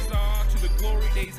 To the glory days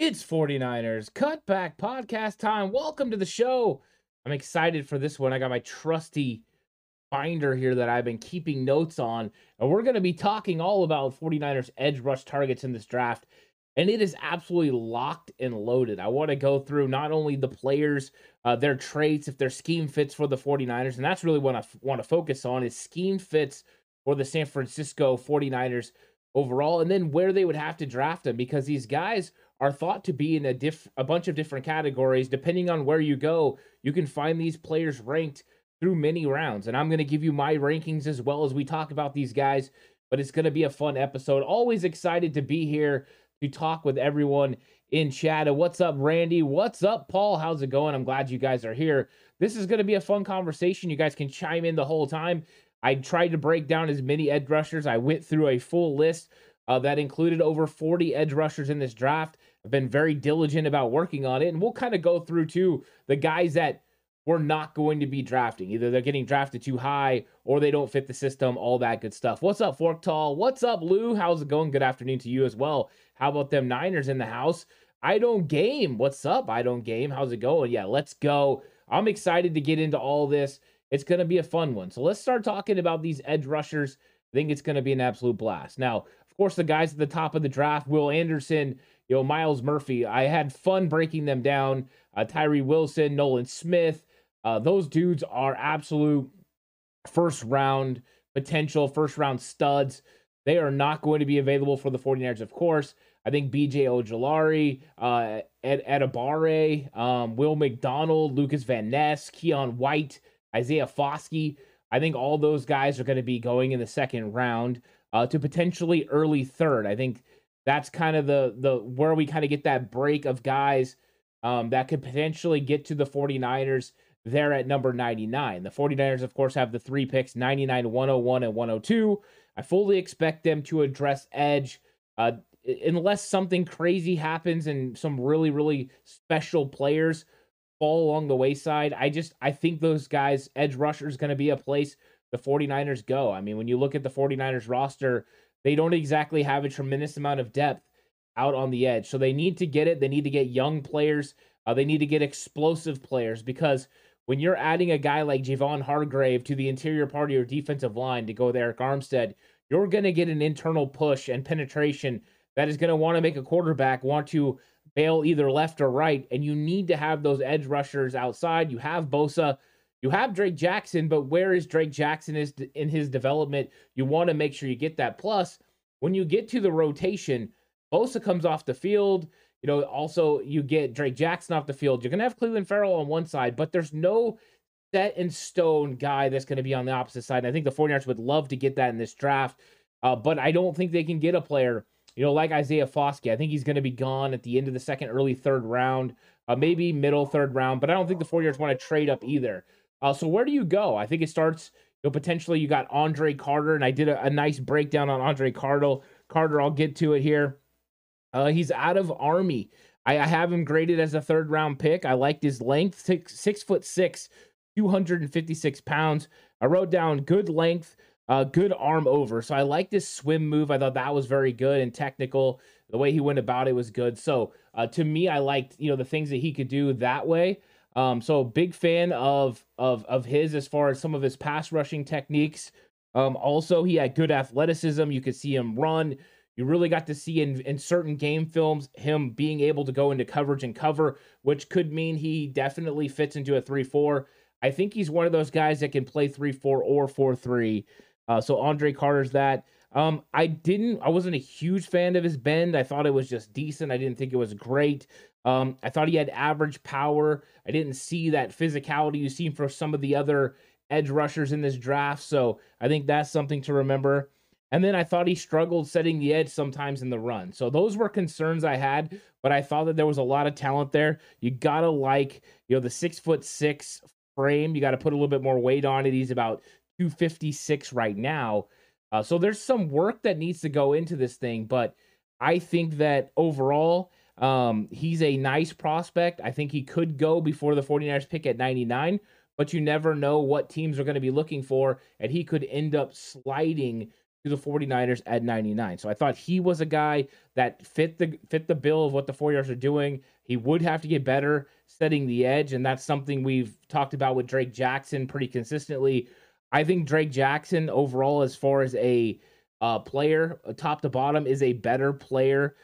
It's 49ers Cutback podcast time. Welcome to the show. I'm excited for this one. I got my trusty binder here that I've been keeping notes on, and we're going to be talking all about 49ers edge rush targets in this draft, and it is absolutely locked and loaded. I want to go through not only the players, their traits, if their scheme fits for the 49ers, and that's really what I want to focus on is scheme fits for the San Francisco 49ers overall, and then where they would have to draft them, because these guys are thought to be in a bunch of different categories. Depending on where you go, you can find these players ranked through many rounds. And I'm going to give you my rankings as well as we talk about these guys, but it's going to be a fun episode. Always excited to be here to talk with everyone in chat. What's up, Randy? What's up, Paul? How's it going? I'm glad you guys are here. This is going to be a fun conversation. You guys can chime in the whole time. I tried to break down as many edge rushers. I went through a full list that included over 40 edge rushers in this draft. I've been very diligent about working on it, and we'll kind of go through, too, the guys that we're not going to be drafting. Either they're getting drafted too high or they don't fit the system, all that good stuff. What's up, Forktall? What's up, Lou? How's it going? Good afternoon to you as well. How about them Niners in the house? I Don't Game. What's up, I Don't Game? How's it going? Yeah, let's go. I'm excited to get into all this. It's going to be a fun one. So let's start talking about these edge rushers. I think it's going to be an absolute blast. Now, of course, the guys at the top of the draft, Will Anderson, Myles Murphy. I had fun breaking them down. Tyree Wilson, Nolan Smith. Those dudes are absolute first-round potential, first-round studs. They are not going to be available for the 49ers, of course. I think BJ Ojulari, Edabare, Will McDonald, Lucas Van Ness, Keon White, Isaiah Foskey. I think all those guys are going to be going in the second round. To potentially early third. I think that's kind of the where we kind of get that break of guys that could potentially get to the 49ers there at number 99. The 49ers, of course, have the three picks, 99, 101, and 102. I fully expect them to address edge unless something crazy happens and some really, really special players fall along the wayside. I think those guys, edge rusher is going to be a place the 49ers go. I mean, when you look at the 49ers roster, they don't exactly have a tremendous amount of depth out on the edge. So they need to get it. They need to get young players. They need to get explosive players, because when you're adding a guy like Javon Hargrave to the interior part of your defensive line to go with Eric Armstead, you're going to get an internal push and penetration that is going to want to make a quarterback want to bail either left or right. And you need to have those edge rushers outside. You have Bosa. You have Drake Jackson, but where is Drake Jackson in his development? You want to make sure you get that. Plus, when you get to the rotation, Bosa comes off the field. You know, also you get Drake Jackson off the field. You're going to have Cleveland Farrell on one side, but there's no set in stone guy that's going to be on the opposite side. And I think the 49ers would love to get that in this draft, but I don't think they can get a player, you know, like Isaiah Foskey. I think he's going to be gone at the end of the second, early third round, maybe middle third round, but I don't think the 49ers want to trade up either. So where do you go? I think it starts, you know, potentially you got Andre Carter, and I did a nice breakdown on Andre Carter. I'll get to it here. He's out of Army. I have him graded as a third round pick. I liked his length, 6'6", 256 pounds. I wrote down good length, good arm over. So I like this swim move. I thought that was very good and technical. The way he went about it was good. So to me, I liked, you know, the things that he could do that way. So big fan of his as far as some of his pass rushing techniques. Also, he had good athleticism. You could see him run. You really got to see in certain game films him being able to go into coverage and cover, which could mean he definitely fits into a 3-4. I think he's one of those guys that can play 3-4 or 4-3. So Andre Carter's that. I wasn't a huge fan of his bend. I thought it was just decent. I didn't think it was great. I thought he had average power. I didn't see that physicality you seen for some of the other edge rushers in this draft. So I think that's something to remember. And then I thought he struggled setting the edge sometimes in the run. So those were concerns I had, but I thought that there was a lot of talent there. You got to like, you know, the 6'6" frame. You got to put a little bit more weight on it. He's about 256 right now. So there's some work that needs to go into this thing, but I think that overall, he's a nice prospect. I think he could go before the 49ers pick at 99, but you never know what teams are going to be looking for, and he could end up sliding to the 49ers at 99. So I thought he was a guy that fit the bill of what the 49ers are doing. He would have to get better setting the edge, and that's something we've talked about with Drake Jackson pretty consistently. I think Drake Jackson overall, as far as a player, top to bottom, is a better player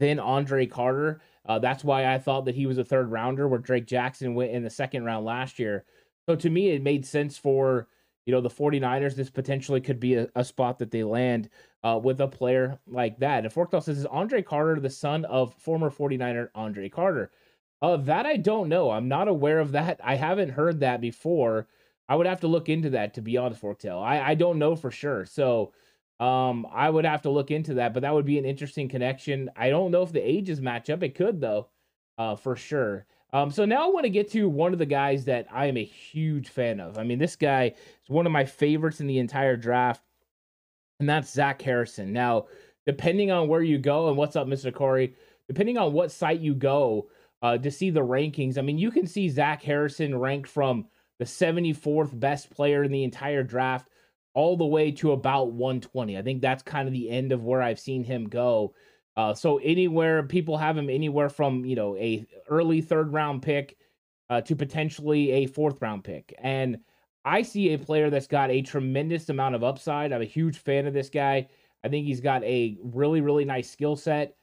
than Andre Carter. That's why I thought that he was a third rounder, where Drake Jackson went in the second round last year. So to me, it made sense for, you know, the 49ers, this potentially could be a spot that they land with a player like that. And Forktail says, is Andre Carter the son of former 49er Andre Carter? That I don't know. I'm not aware of that. I haven't heard that before. I would have to look into that, to be honest, Forktail. I don't know for sure. So I would have to look into that, but that would be an interesting connection. I don't know if the ages match up. It could, though, for sure. So now I want to get to one of the guys that I am a huge fan of. I mean, this guy is one of my favorites in the entire draft, and that's Zach Harrison. Now, depending on where you go, and what's up, Mr. Corey, depending on what site you go to see the rankings, I mean, you can see Zach Harrison ranked from the 74th best player in the entire draft all the way to about 120. I think that's kind of the end of where I've seen him go. So anywhere, people have him anywhere from, you know, a early third round pick to potentially a fourth round pick. And I see a player that's got a tremendous amount of upside. I'm a huge fan of this guy. I think he's got a really, really nice skill set.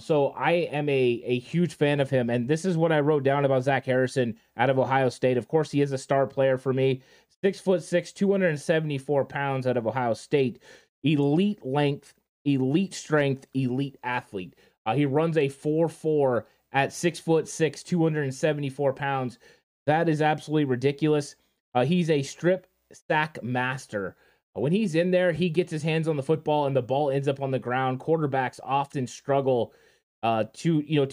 So I am a huge fan of him. And this is what I wrote down about Zach Harrison out of Ohio State. Of course, he is a star player for me. 6'6", 274 pounds out of Ohio State. Elite length, elite strength, elite athlete. He runs a 4.4 at 6'6", 274 pounds. That is absolutely ridiculous. He's a strip sack master. When he's in there, he gets his hands on the football and the ball ends up on the ground. Quarterbacks often struggle to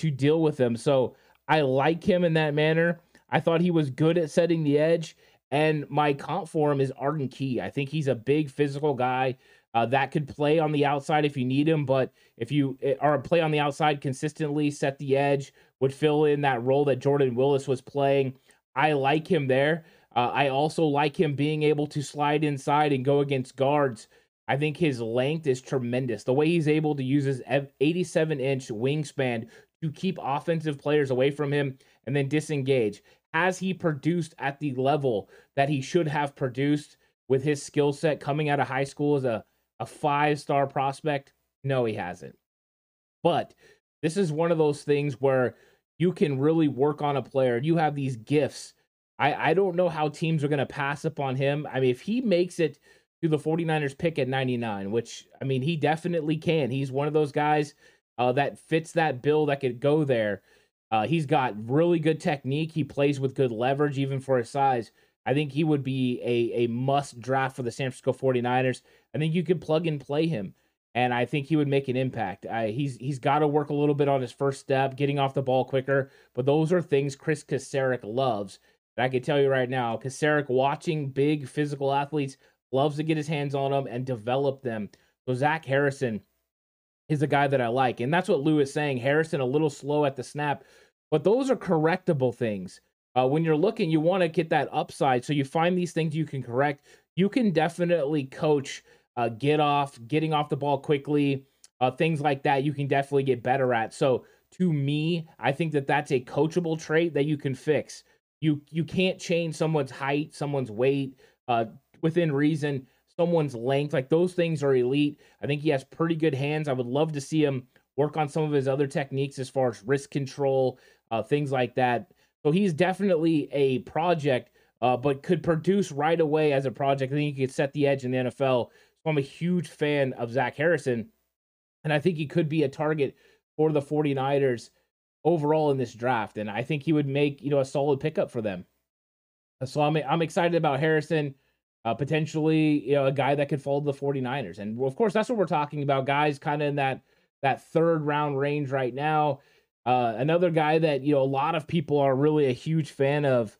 deal with him. So I like him in that manner. I thought he was good at setting the edge, and my comp for him is Arden Key. I think he's a big physical guy. That could play on the outside if you need him, but if you are play on the outside consistently, set the edge, would fill in that role that Jordan Willis was playing. I like him there. I also like him being able to slide inside and go against guards. I think his length is tremendous. The way he's able to use his 87-inch wingspan to keep offensive players away from him and then disengage. Has he produced at the level that he should have produced with his skill set coming out of high school as a five-star prospect? No, he hasn't. But this is one of those things where you can really work on a player. You have these gifts. I don't know how teams are going to pass up on him. I mean, if he makes it to the 49ers pick at 99, which, I mean, he definitely can. He's one of those guys that fits that bill that could go there. He's got really good technique. He plays with good leverage, even for his size. I think he would be a must draft for the San Francisco 49ers. I think you could plug and play him, and I think he would make an impact. He's got to work a little bit on his first step, getting off the ball quicker, but those are things Chris Kocurek loves. And I can tell you right now, Kocurek, watching big physical athletes, loves to get his hands on them and develop them. So Zach Harrison is a guy that I like, and that's what Lou is saying. Harrison, a little slow at the snap, but those are correctable things. When you're looking, you want to get that upside, so you find these things you can correct. You can definitely coach getting off the ball quickly, things like that you can definitely get better at. So to me, I think that that's a coachable trait that you can fix. You can't change someone's height, someone's weight, within reason, someone's length. Like, those things are elite. I think he has pretty good hands. I would love to see him work on some of his other techniques as far as wrist control, things like that. So he's definitely a project, but could produce right away as a project. I think he could set the edge in the NFL. So I'm a huge fan of Zach Harrison, and I think he could be a target for the 49ers overall in this draft. And I think he would make, a solid pickup for them. So I'm excited about Harrison, potentially, a guy that could fall to the 49ers. And of course, that's what we're talking about, guys, kind of in that third round range right now. Another guy that, a lot of people are really a huge fan of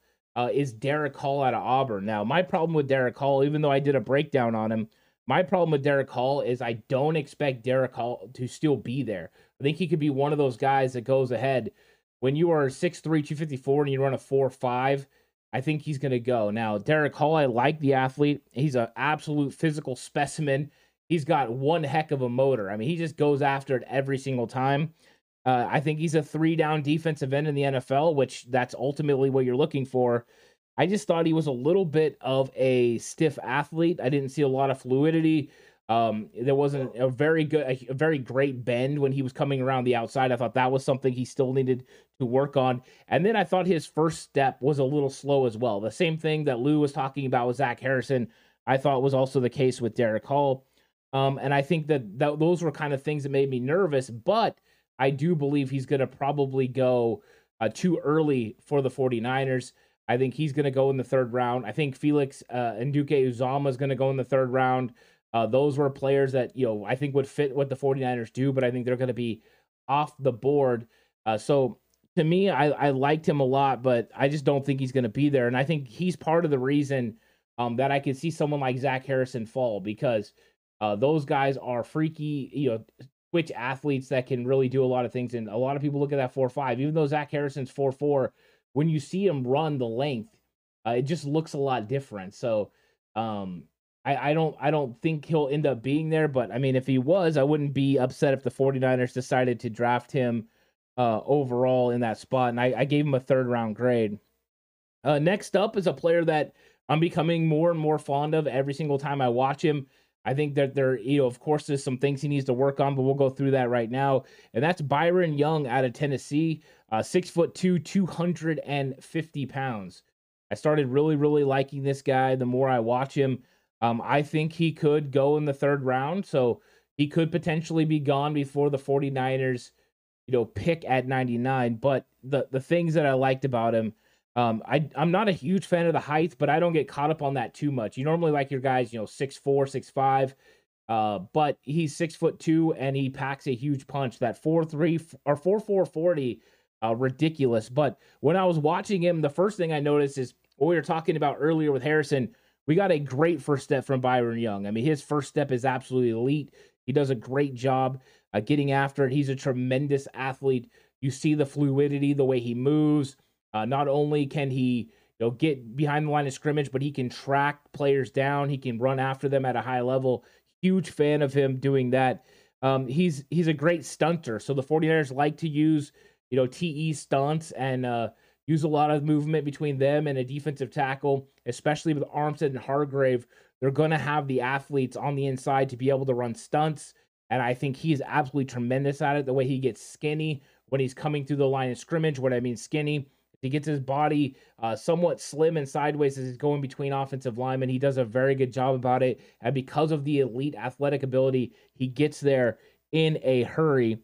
is Derick Hall out of Auburn. Now, my problem with Derick Hall, even though I did a breakdown on him, my problem with Derick Hall is I don't expect Derick Hall to still be there. I think he could be one of those guys that goes ahead. When you are 6'3", 254, and you run a 4.5, I think he's going to go. Now, Derick Hall, I like the athlete. He's an absolute physical specimen. He's got one heck of a motor. I mean, he just goes after it every single time. I think he's a three-down defensive end in the NFL, which that's ultimately what you're looking for. I just thought he was a little bit of a stiff athlete. I didn't see a lot of fluidity. There wasn't a very great bend when he was coming around the outside. I thought that was something he still needed to work on. And then I thought his first step was a little slow as well. The same thing that Lou was talking about with Zach Harrison, I thought was also the case with Derick Hall. And I think that those were kind of things that made me nervous, but I do believe he's going to probably go too early for the 49ers. I think he's going to go in the third round. I think Felix Nduke-Uzomah is going to go in the third round. Those were players that, I think would fit what the 49ers do, but I think they're going to be off the board. So to me, I liked him a lot, but I just don't think he's going to be there. And I think he's part of the reason that I could see someone like Zach Harrison fall, because those guys are freaky, switch athletes that can really do a lot of things. And a lot of people look at that 4.5, even though Zach Harrison's 4.4, when you see him run the length, it just looks a lot different. So, I don't think he'll end up being there, but I mean, if he was, I wouldn't be upset if the 49ers decided to draft him overall in that spot. And I gave him a third round grade. Next up is a player that I'm becoming more and more fond of every single time I watch him. I think that there, of course, there's some things he needs to work on, but we'll go through that right now. And that's Byron Young out of Tennessee, 6'2", 250 pounds. I started really, really liking this guy the more I watch him. I think he could go in the third round, so he could potentially be gone before the 49ers, pick at 99. But the things that I liked about him, I'm not a huge fan of the height, but I don't get caught up on that too much. You normally like your guys, 6'4", 6'5", but he's 6'2", and he packs a huge punch. That 4.3 or 4.4 40, ridiculous. But when I was watching him, the first thing I noticed is what we were talking about earlier with Harrison. We got a great first step from Byron Young. I mean, his first step is absolutely elite. He does a great job getting after it. He's a tremendous athlete. You see the fluidity, the way he moves. Not only can he get behind the line of scrimmage, but he can track players down. He can run after them at a high level. Huge fan of him doing that. He's a great stunter. So the 49ers like to use, TE stunts and use a lot of movement between them and a defensive tackle, especially with Armstead and Hargrave. They're going to have the athletes on the inside to be able to run stunts, and I think he's absolutely tremendous at it. The way he gets skinny when he's coming through the line of scrimmage, what I mean skinny, He gets his body somewhat slim and sideways as he's going between offensive linemen. He does a very good job about it. And because of the elite athletic ability, he gets there in a hurry.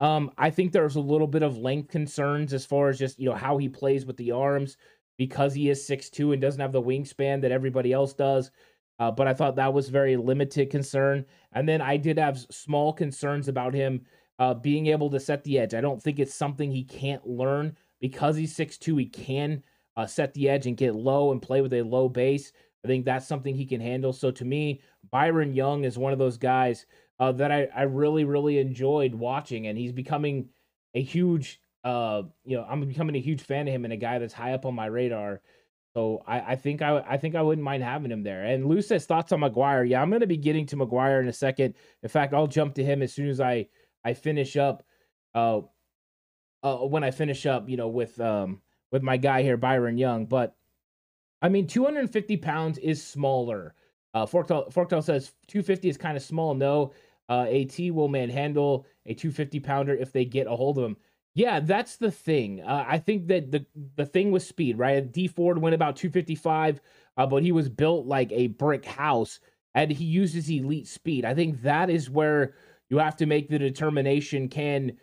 I think there's a little bit of length concerns as far as just, you know, how he plays with the arms because he is 6'2" and doesn't have the wingspan that everybody else does. But I thought that was very limited concern. And then I did have small concerns about him being able to set the edge. I don't think it's something he can't learn. Because he's 6'2", he can set the edge and get low and play with a low base. I think that's something he can handle. So to me, Byron Young is one of those guys that I really, really enjoyed watching. And he's becoming a huge, I'm becoming a huge fan of him and a guy that's high up on my radar. So I think I wouldn't mind having him there. And Lou says, thoughts on McGuire. Yeah, I'm going to be getting to McGuire in a second. In fact, I'll jump to him as soon as I finish up. When I finish up, with my guy here, Byron Young. But, 250 pounds is smaller. Forktail says 250 is kind of small. No, AT will manhandle a 250-pounder if they get a hold of him. Yeah, that's the thing. I think that the thing was speed, right? Dee Ford went about 255, but he was built like a brick house, and he uses elite speed. I think that is where you have to make the determination, can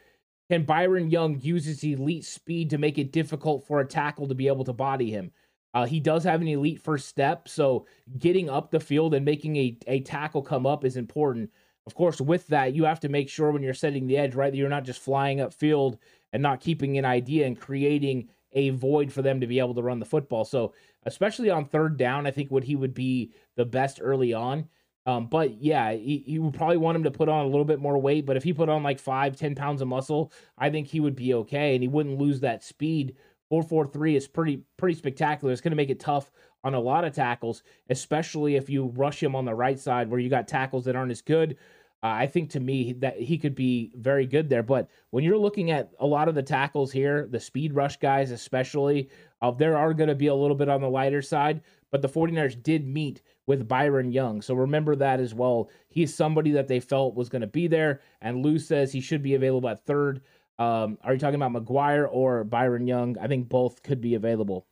Byron Young use his elite speed to make it difficult for a tackle to be able to body him? He does have an elite first step, so getting up the field and making a tackle come up is important. Of course, with that, you have to make sure when you're setting the edge, right, that you're not just flying upfield and not keeping an idea and creating a void for them to be able to run the football. So especially on third down, I think what he would be the best early on. But yeah, you would probably want him to put on a little bit more weight, but if he put on like 5-10 pounds of muscle, I think he would be okay. And he wouldn't lose that speed. 4.43 is pretty spectacular. It's going to make it tough on a lot of tackles, especially if you rush him on the right side where you got tackles that aren't as good. I think to me that he could be very good there, but when you're looking at a lot of the tackles here, the speed rush guys, especially, there are going to be a little bit on the lighter side, but the 49ers did meet with Byron Young. So remember that as well. He's somebody that they felt was going to be there. And Lou says he should be available at third. Are you talking about McGuire or Byron Young? I think both could be available.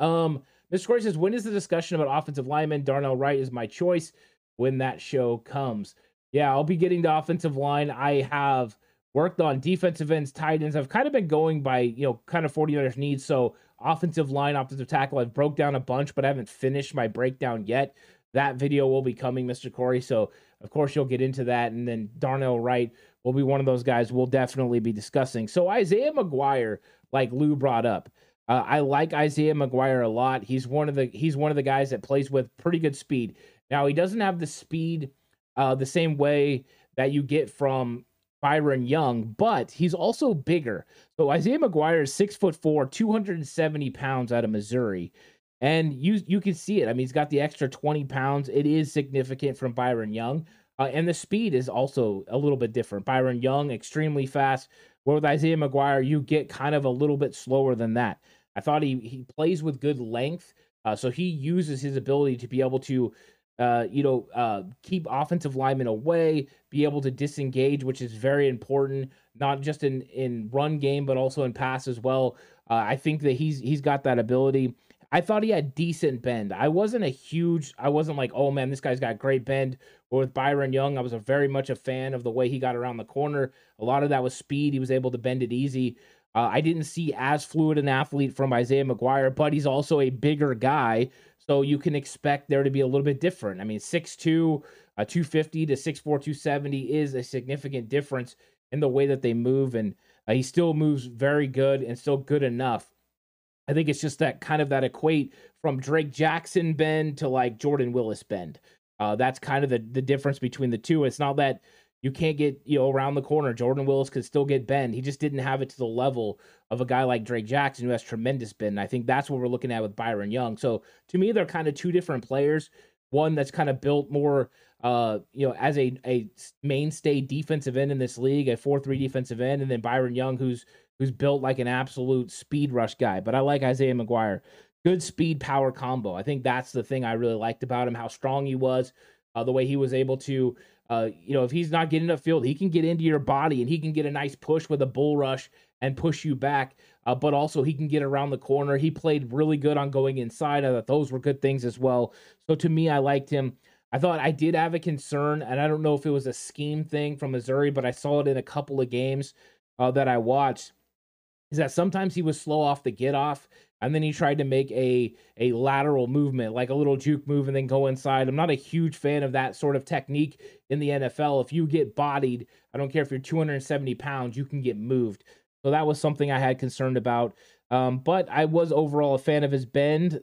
Mr. Corey says, when is the discussion about offensive linemen? Darnell Wright is my choice when that show comes. Yeah, I'll be getting to offensive line. I have worked on defensive ends, tight ends. I've kind of been going by, kind of 49ers needs. So offensive line, offensive tackle, I've broke down a bunch, but I haven't finished my breakdown yet. That video will be coming, Mr. Corey. So, of course, you'll get into that. And then Darnell Wright will be one of those guys we'll definitely be discussing. So Isaiah McGuire, like Lou brought up, I like Isaiah McGuire a lot. He's one of the guys that plays with pretty good speed. Now, he doesn't have the speed the same way that you get from Byron Young, but he's also bigger. So Isaiah McGuire is 6'4", 270 pounds out of Missouri. And you can see it. He's got the extra 20 pounds. It is significant from Byron Young. And the speed is also a little bit different. Byron Young, extremely fast. Where with Isaiah McGuire, you get kind of a little bit slower than that. I thought he plays with good length. So he uses his ability to be able to keep offensive linemen away, be able to disengage, which is very important, not just in run game, but also in pass as well. I think that he's got that ability. I thought he had decent bend. I wasn't like, oh man, this guy's got great bend. But with Byron Young, I was very much a fan of the way he got around the corner. A lot of that was speed. He was able to bend it easy. I didn't see as fluid an athlete from Isaiah McGuire, but he's also a bigger guy. So you can expect there to be a little bit different. 6'2", 250 to 6'4", 270 is a significant difference in the way that they move. And he still moves very good and still good enough. I think it's just that kind of that equate from Drake Jackson bend to like Jordan Willis bend. That's kind of the difference between the two. It's not that you can't get around the corner. Jordan Willis could still get bend. He just didn't have it to the level of a guy like Drake Jackson who has tremendous bend. And I think that's what we're looking at with Byron Young. So to me, they're kind of two different players. One that's kind of built more, as a mainstay defensive end in this league, a 4-3 defensive end, and then Byron Young, who's built like an absolute speed rush guy. But I like Isaiah McGuire. Good speed power combo. I think that's the thing I really liked about him, how strong he was, the way he was able to If he's not getting upfield, he can get into your body and he can get a nice push with a bull rush and push you back. But also he can get around the corner. He played really good on going inside. I thought those were good things as well. So to me, I liked him. I thought I did have a concern, and I don't know if it was a scheme thing from Missouri, but I saw it in a couple of games that I watched, is that sometimes he was slow off the get off, and then he tried to make a lateral movement, like a little juke move, and then go inside. I'm not a huge fan of that sort of technique in the NFL. If you get bodied, I don't care if you're 270 pounds, you can get moved. So that was something I had concerned about. But I was overall a fan of his bend.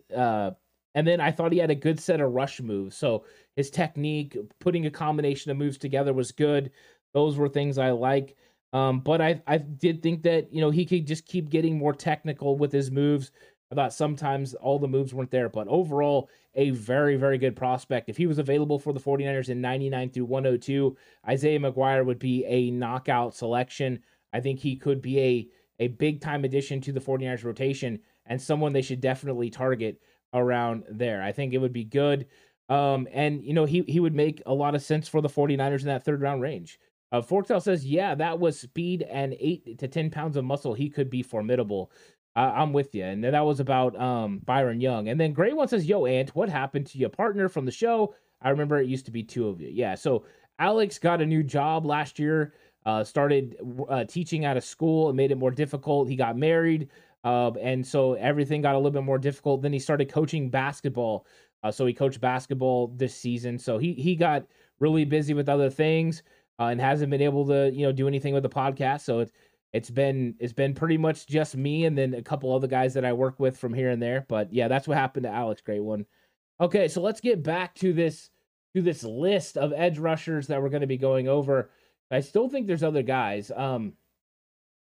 And then I thought he had a good set of rush moves. So his technique, putting a combination of moves together was good. Those were things I like. But I did think that, he could just keep getting more technical with his moves. I thought sometimes all the moves weren't there, but overall a very, very good prospect. If he was available for the 49ers in 99 through 102, Isaiah McGuire would be a knockout selection. I think he could be a big time addition to the 49ers rotation and someone they should definitely target around there. I think it would be good. He would make a lot of sense for the 49ers in that third round range. Forktail says, yeah, that was speed and 8 to 10 pounds of muscle. He could be formidable. I'm with you. And that was about Byron Young. And then Gray One says, yo, Ant, what happened to your partner from the show? I remember it used to be two of you. Yeah, so Alex got a new job last year, started teaching out of school. It made it more difficult. He got married, and so everything got a little bit more difficult. Then he started coaching basketball. So he coached basketball this season. So he got really busy with other things. And hasn't been able to, do anything with the podcast. So it's been pretty much just me and then a couple other guys that I work with from here and there. But yeah, that's what happened to Alex. Great one. Okay, so let's get back to this list of edge rushers that we're going to be going over. I still think there's other guys. Some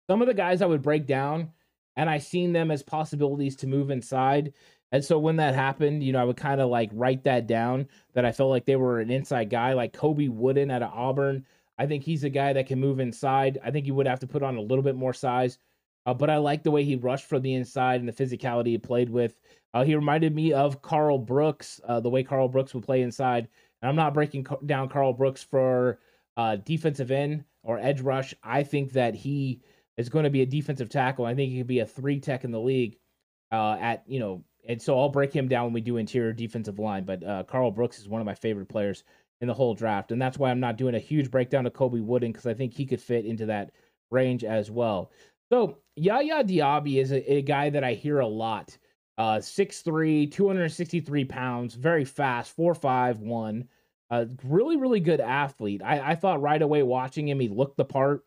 of the guys I would break down, and I seen them as possibilities to move inside. And so when that happened, I would kind of like write that down that I felt like they were an inside guy, like Kobe Wooden out of Auburn. I think he's a guy that can move inside. I think he would have to put on a little bit more size, but I like the way he rushed from the inside and the physicality he played with. He reminded me of Carl Brooks, the way Carl Brooks would play inside. And I'm not breaking down Carl Brooks for defensive end or edge rush. I think that he is going to be a defensive tackle. I think he could be a 3-tech in the league and so I'll break him down when we do interior defensive line. But Carl Brooks is one of my favorite players in the whole draft. And that's why I'm not doing a huge breakdown of Kobe Wooden, because I think he could fit into that range as well. So Yaya Diaby is a guy that I hear a lot. 6'3", 263 pounds, very fast, 4.51. Really, really good athlete. I thought right away watching him, he looked the part.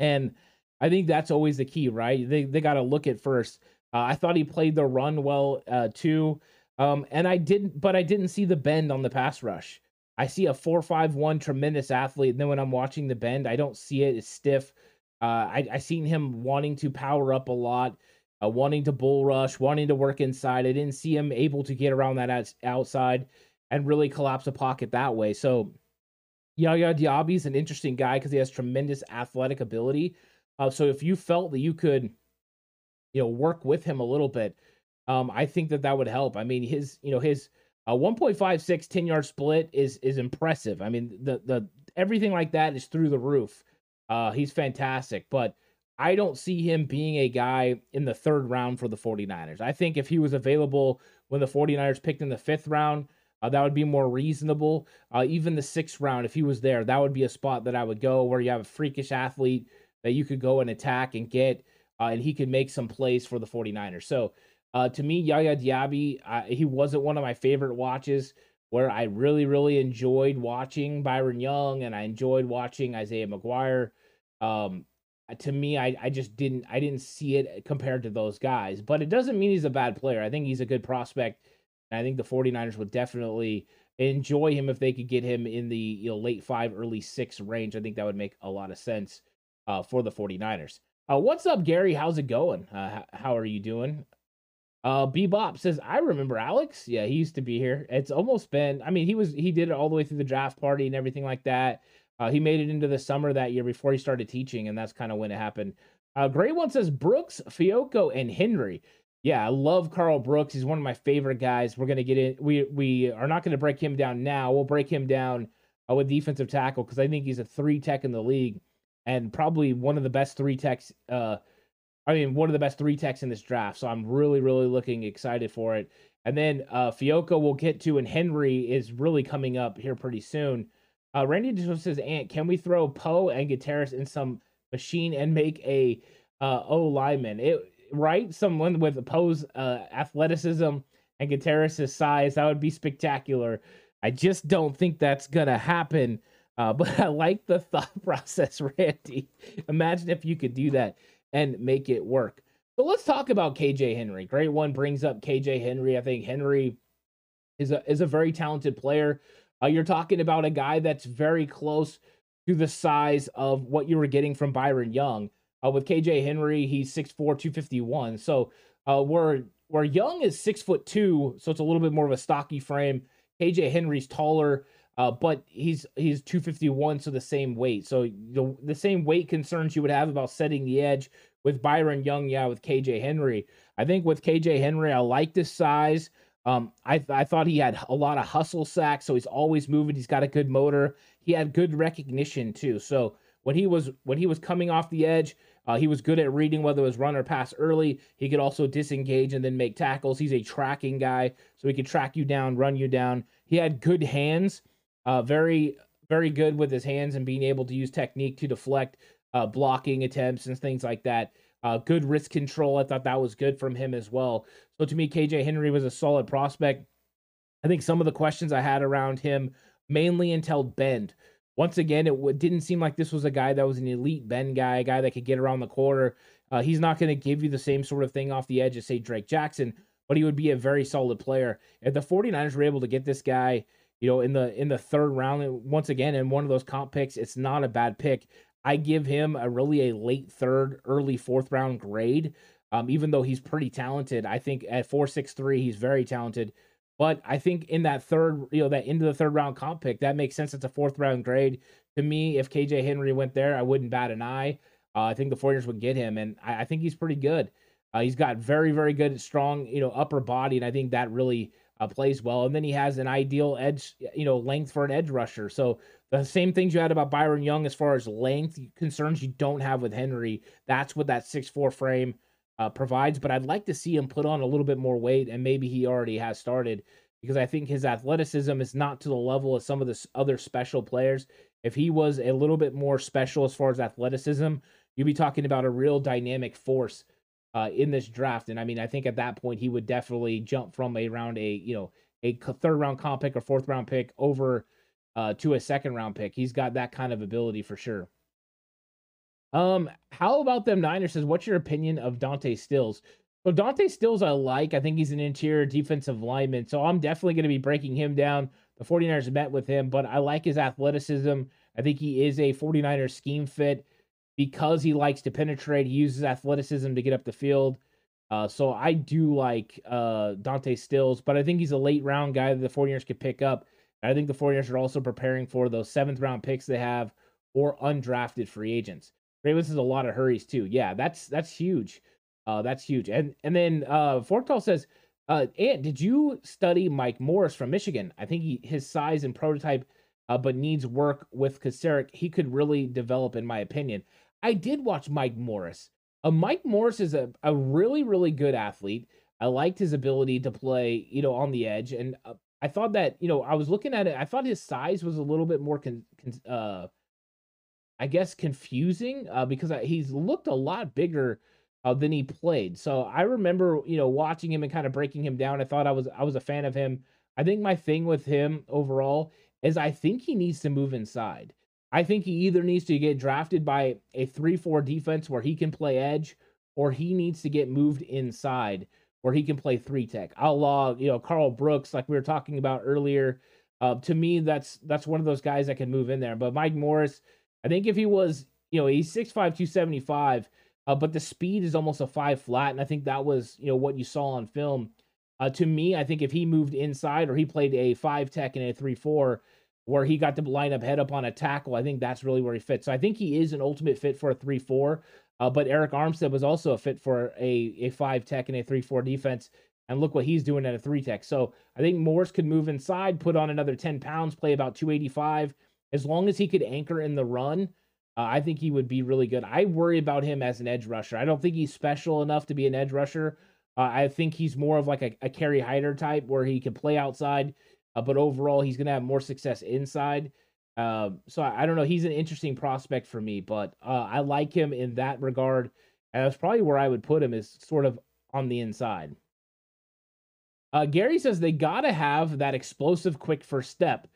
And I think that's always the key, right? They got to look at first. I thought he played the run well too. I didn't see the bend on the pass rush. I see a 4.51 tremendous athlete. And then when I'm watching the bend, I don't see it. It's stiff. I seen him wanting to power up a lot, wanting to bull rush, wanting to work inside. I didn't see him able to get around that outside and really collapse a pocket that way. So Yaya Diaby is an interesting guy because he has tremendous athletic ability. So if you felt that you could, work with him a little bit, I think that would help. I mean, his 1.56 10-yard split is impressive. I mean, the everything like that is through the roof. He's fantastic, but I don't see him being a guy in the third round for the 49ers. I think if he was available when the 49ers picked in the 5th round, that would be more reasonable. Even the 6th round, if he was there, that would be a spot that I would go where you have a freakish athlete that you could go and attack and get, and he could make some plays for the 49ers. So to me, Yaya Diaby, he wasn't one of my favorite watches, where I really, really enjoyed watching Byron Young and I enjoyed watching Isaiah McGuire. To me, I just didn't see it compared to those guys. But it doesn't mean he's a bad player. I think he's a good prospect, and I think the 49ers would definitely enjoy him if they could get him in the late 5, early 6 range. I think that would make a lot of sense for the 49ers. What's up, Gary? How's it going? How are you doing? Bebop says, I remember Alex. Yeah, he used to be here. It's almost been, I mean, he did it all the way through the draft party and everything like that. He made it into the summer that year before he started teaching, and that's kind of when it happened. Gray One says, Brooks, Fehoko, and Henry. Yeah, I love Carl Brooks. He's one of my favorite guys. We're going to get in. We are not going to break him down now. We'll break him down a defensive tackle because I think he's a three tech in the league and probably one of the best three techs. One of the best three techs in this draft. So I'm really, really looking excited for it. And then Fehoko we'll get to, and Henry is really coming up here pretty soon. Randy just says, Ant, can we throw Poe and Gutierrez in some machine and make a O-lineman? Someone with Poe's athleticism and Gutierrez's size, that would be spectacular. I just don't think that's going to happen. But I like the thought process, Randy. Imagine if you could do that and make it work. So let's talk about KJ Henry. Great one brings up KJ Henry. I think Henry is a very talented player. You're talking about a guy that's very close to the size of what you were getting from Byron Young. With KJ Henry, he's 6'4", 251. So where Young is 6'2", so it's a little bit more of a stocky frame. KJ Henry's taller, but he's 251, so the same weight. So the same weight concerns you would have about setting the edge with Byron Young, with KJ Henry. I think with KJ Henry, I like this size. I thought he had a lot of hustle sacks, so he's always moving. He's got a good motor. He had good recognition too. So when he was coming off the edge, he was good at reading whether it was run or pass early. He could also disengage and then make tackles. He's a tracking guy, so he could track you down, run you down. He had good hands, very very good with his hands and being able to use technique to deflect blocking attempts and things like that. Good risk control. I thought that was good from him as well. So to me, KJ Henry was a solid prospect. I think some of the questions I had around him mainly entailed bend. Once again, it didn't seem like this was a guy that was an elite bend guy, a guy that could get around the corner. He's not going to give you the same sort of thing off the edge as, say, Drake Jackson, but he would be a very solid player. If the 49ers were able to get this guy, in the third round, once again, in one of those comp picks, it's not a bad pick. I give him a late third, early fourth round grade. Even though he's pretty talented, I think at 4.63, he's very talented. But I think in that third, that end of the third round comp pick, that makes sense. It's a fourth round grade. To me, if KJ Henry went there, I wouldn't bat an eye. I think the 49ers would get him, and I think he's pretty good. He's got very, very good, strong, upper body, and I think that really plays well. And then he has an ideal edge, length for an edge rusher. So the same things you had about Byron Young as far as length concerns, you don't have with Henry. That's what that 6'4 frame provides, but I'd like to see him put on a little bit more weight, and maybe he already has started, because I think his athleticism is not to the level of some of the other special players. If he was a little bit more special as far as athleticism, you'd be talking about a real dynamic force in this draft. And I think at that point, he would definitely jump from a third round comp pick or fourth round pick over to a second round pick. He's got that kind of ability for sure. How about them Niners says, what's your opinion of Dante Stills? So Dante Stills, I like. I think he's an interior defensive lineman, so I'm definitely going to be breaking him down. The 49ers met with him, but I like his athleticism. I think he is a 49ers scheme fit because he likes to penetrate. He uses athleticism to get up the field. So I do like Dante Stills, but I think he's a late round guy that the 49ers could pick up. I think the 49ers are also preparing for those seventh-round picks they have or undrafted free agents. Ravens is a lot of hurries, too. Yeah, that's huge. That's huge. And then Fortal says, Ant, did you study Mike Morris from Michigan? I think his size and prototype, but needs work with Kocurek. He could really develop, in my opinion. I did watch Mike Morris. Mike Morris is a really, really good athlete. I liked his ability to play, on the edge, and I thought that, I was looking at it, I thought his size was a little bit more, confusing because he's looked a lot bigger than he played. So I remember, watching him and kind of breaking him down. I thought I was a fan of him. I think my thing with him overall is I think he needs to move inside. I think he either needs to get drafted by a 3-4 defense where he can play edge, or he needs to get moved inside where he can play three tech, a la, Carl Brooks, like we were talking about earlier. To me, that's one of those guys that can move in there. But Mike Morris, I think if he was, he's 6'5", 275, but the speed is almost a 5 flat, and I think that was, what you saw on film. To me, I think if he moved inside or he played a 5 tech and a 3-4, where he got to line up head up on a tackle, I think that's really where he fits. So I think he is an ultimate fit for a 3-4. But Eric Armstead was also a fit for a 5-tech and a 3-4 defense, and look what he's doing at a 3-tech. So I think Morris could move inside, put on another 10 pounds, play about 285, As long as he could anchor in the run, I think he would be really good. I worry about him as an edge rusher. I don't think he's special enough to be an edge rusher. I think he's more of like a Carey Hyder type where he can play outside, but overall he's going to have more success inside. So I don't know. He's an interesting prospect for me, but I like him in that regard. And that's probably where I would put him, is sort of on the inside. Gary says they got to have that explosive quick first step.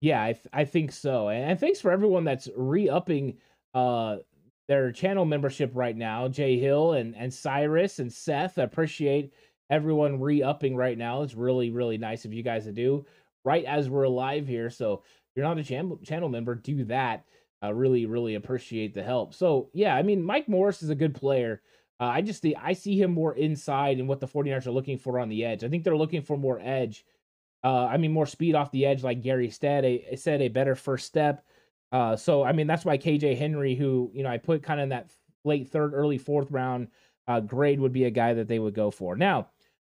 Yeah, I think so. And thanks for everyone that's re-upping their channel membership right now. Jay Hill and Cyrus and Seth, I appreciate everyone re-upping right now. It's really, really nice of you guys to do right as we're live here. So if you're not a channel member, do that. I really, really appreciate the help. So, yeah, I mean, Mike Morris is a good player. I see him more inside and in what the 49ers are looking for on the edge. I think they're looking for more edge. More speed off the edge, like Gary said, a better first step. That's why KJ Henry, who, I put kind of in that late third, early fourth round grade, would be a guy that they would go for. Now,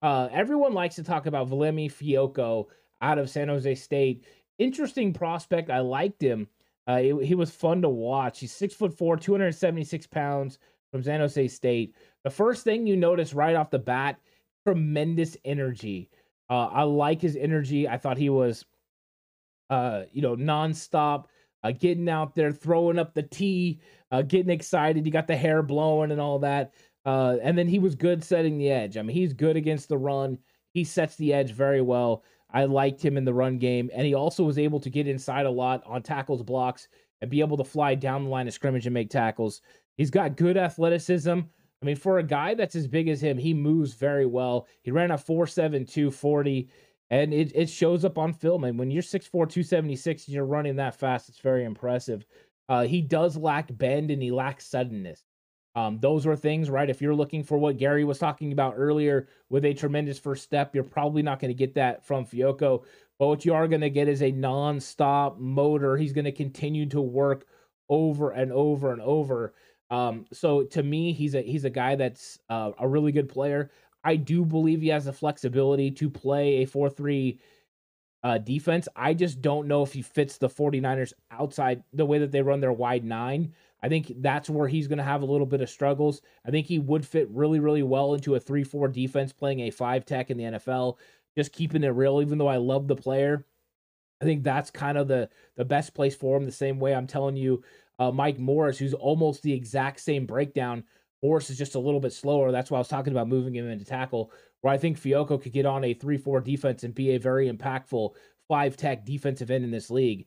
everyone likes to talk about Viliami Fehoko out of San Jose State. Interesting prospect. I liked him. He was fun to watch. He's 6'4", 276 pounds from San Jose State. The first thing you notice right off the bat, tremendous energy. I like his energy. I thought he was, nonstop, getting out there, throwing up the tee, getting excited. He got the hair blowing and all that. And then he was good setting the edge. I mean, he's good against the run. He sets the edge very well. I liked him in the run game. And he also was able to get inside a lot on tackles, blocks, and be able to fly down the line of scrimmage and make tackles. He's got good athleticism. I mean, for a guy that's as big as him, he moves very well. He ran a 4.72 40, and it shows up on film. And when you're 6'4", 276, and you're running that fast, it's very impressive. He does lack bend, and he lacks suddenness. Those are things, right? If you're looking for what Gary was talking about earlier with a tremendous first step, you're probably not going to get that from Fehoko. But what you are going to get is a nonstop motor. He's going to continue to work over and over and over. So to me, he's a guy that's a really good player. I do believe he has the flexibility to play a 4-3 defense. I just don't know if he fits the 49ers outside the way that they run their wide nine. I think that's where he's going to have a little bit of struggles. I think he would fit really, really well into a 3-4 defense playing a 5-tech in the NFL, just keeping it real, even though I love the player. I think that's kind of the best place for him, the same way I'm telling you Mike Morris, who's almost the exact same breakdown. Morris is just a little bit slower. That's why I was talking about moving him into tackle, where I think Fehoko could get on a 3-4 defense and be a very impactful 5-tech defensive end in this league.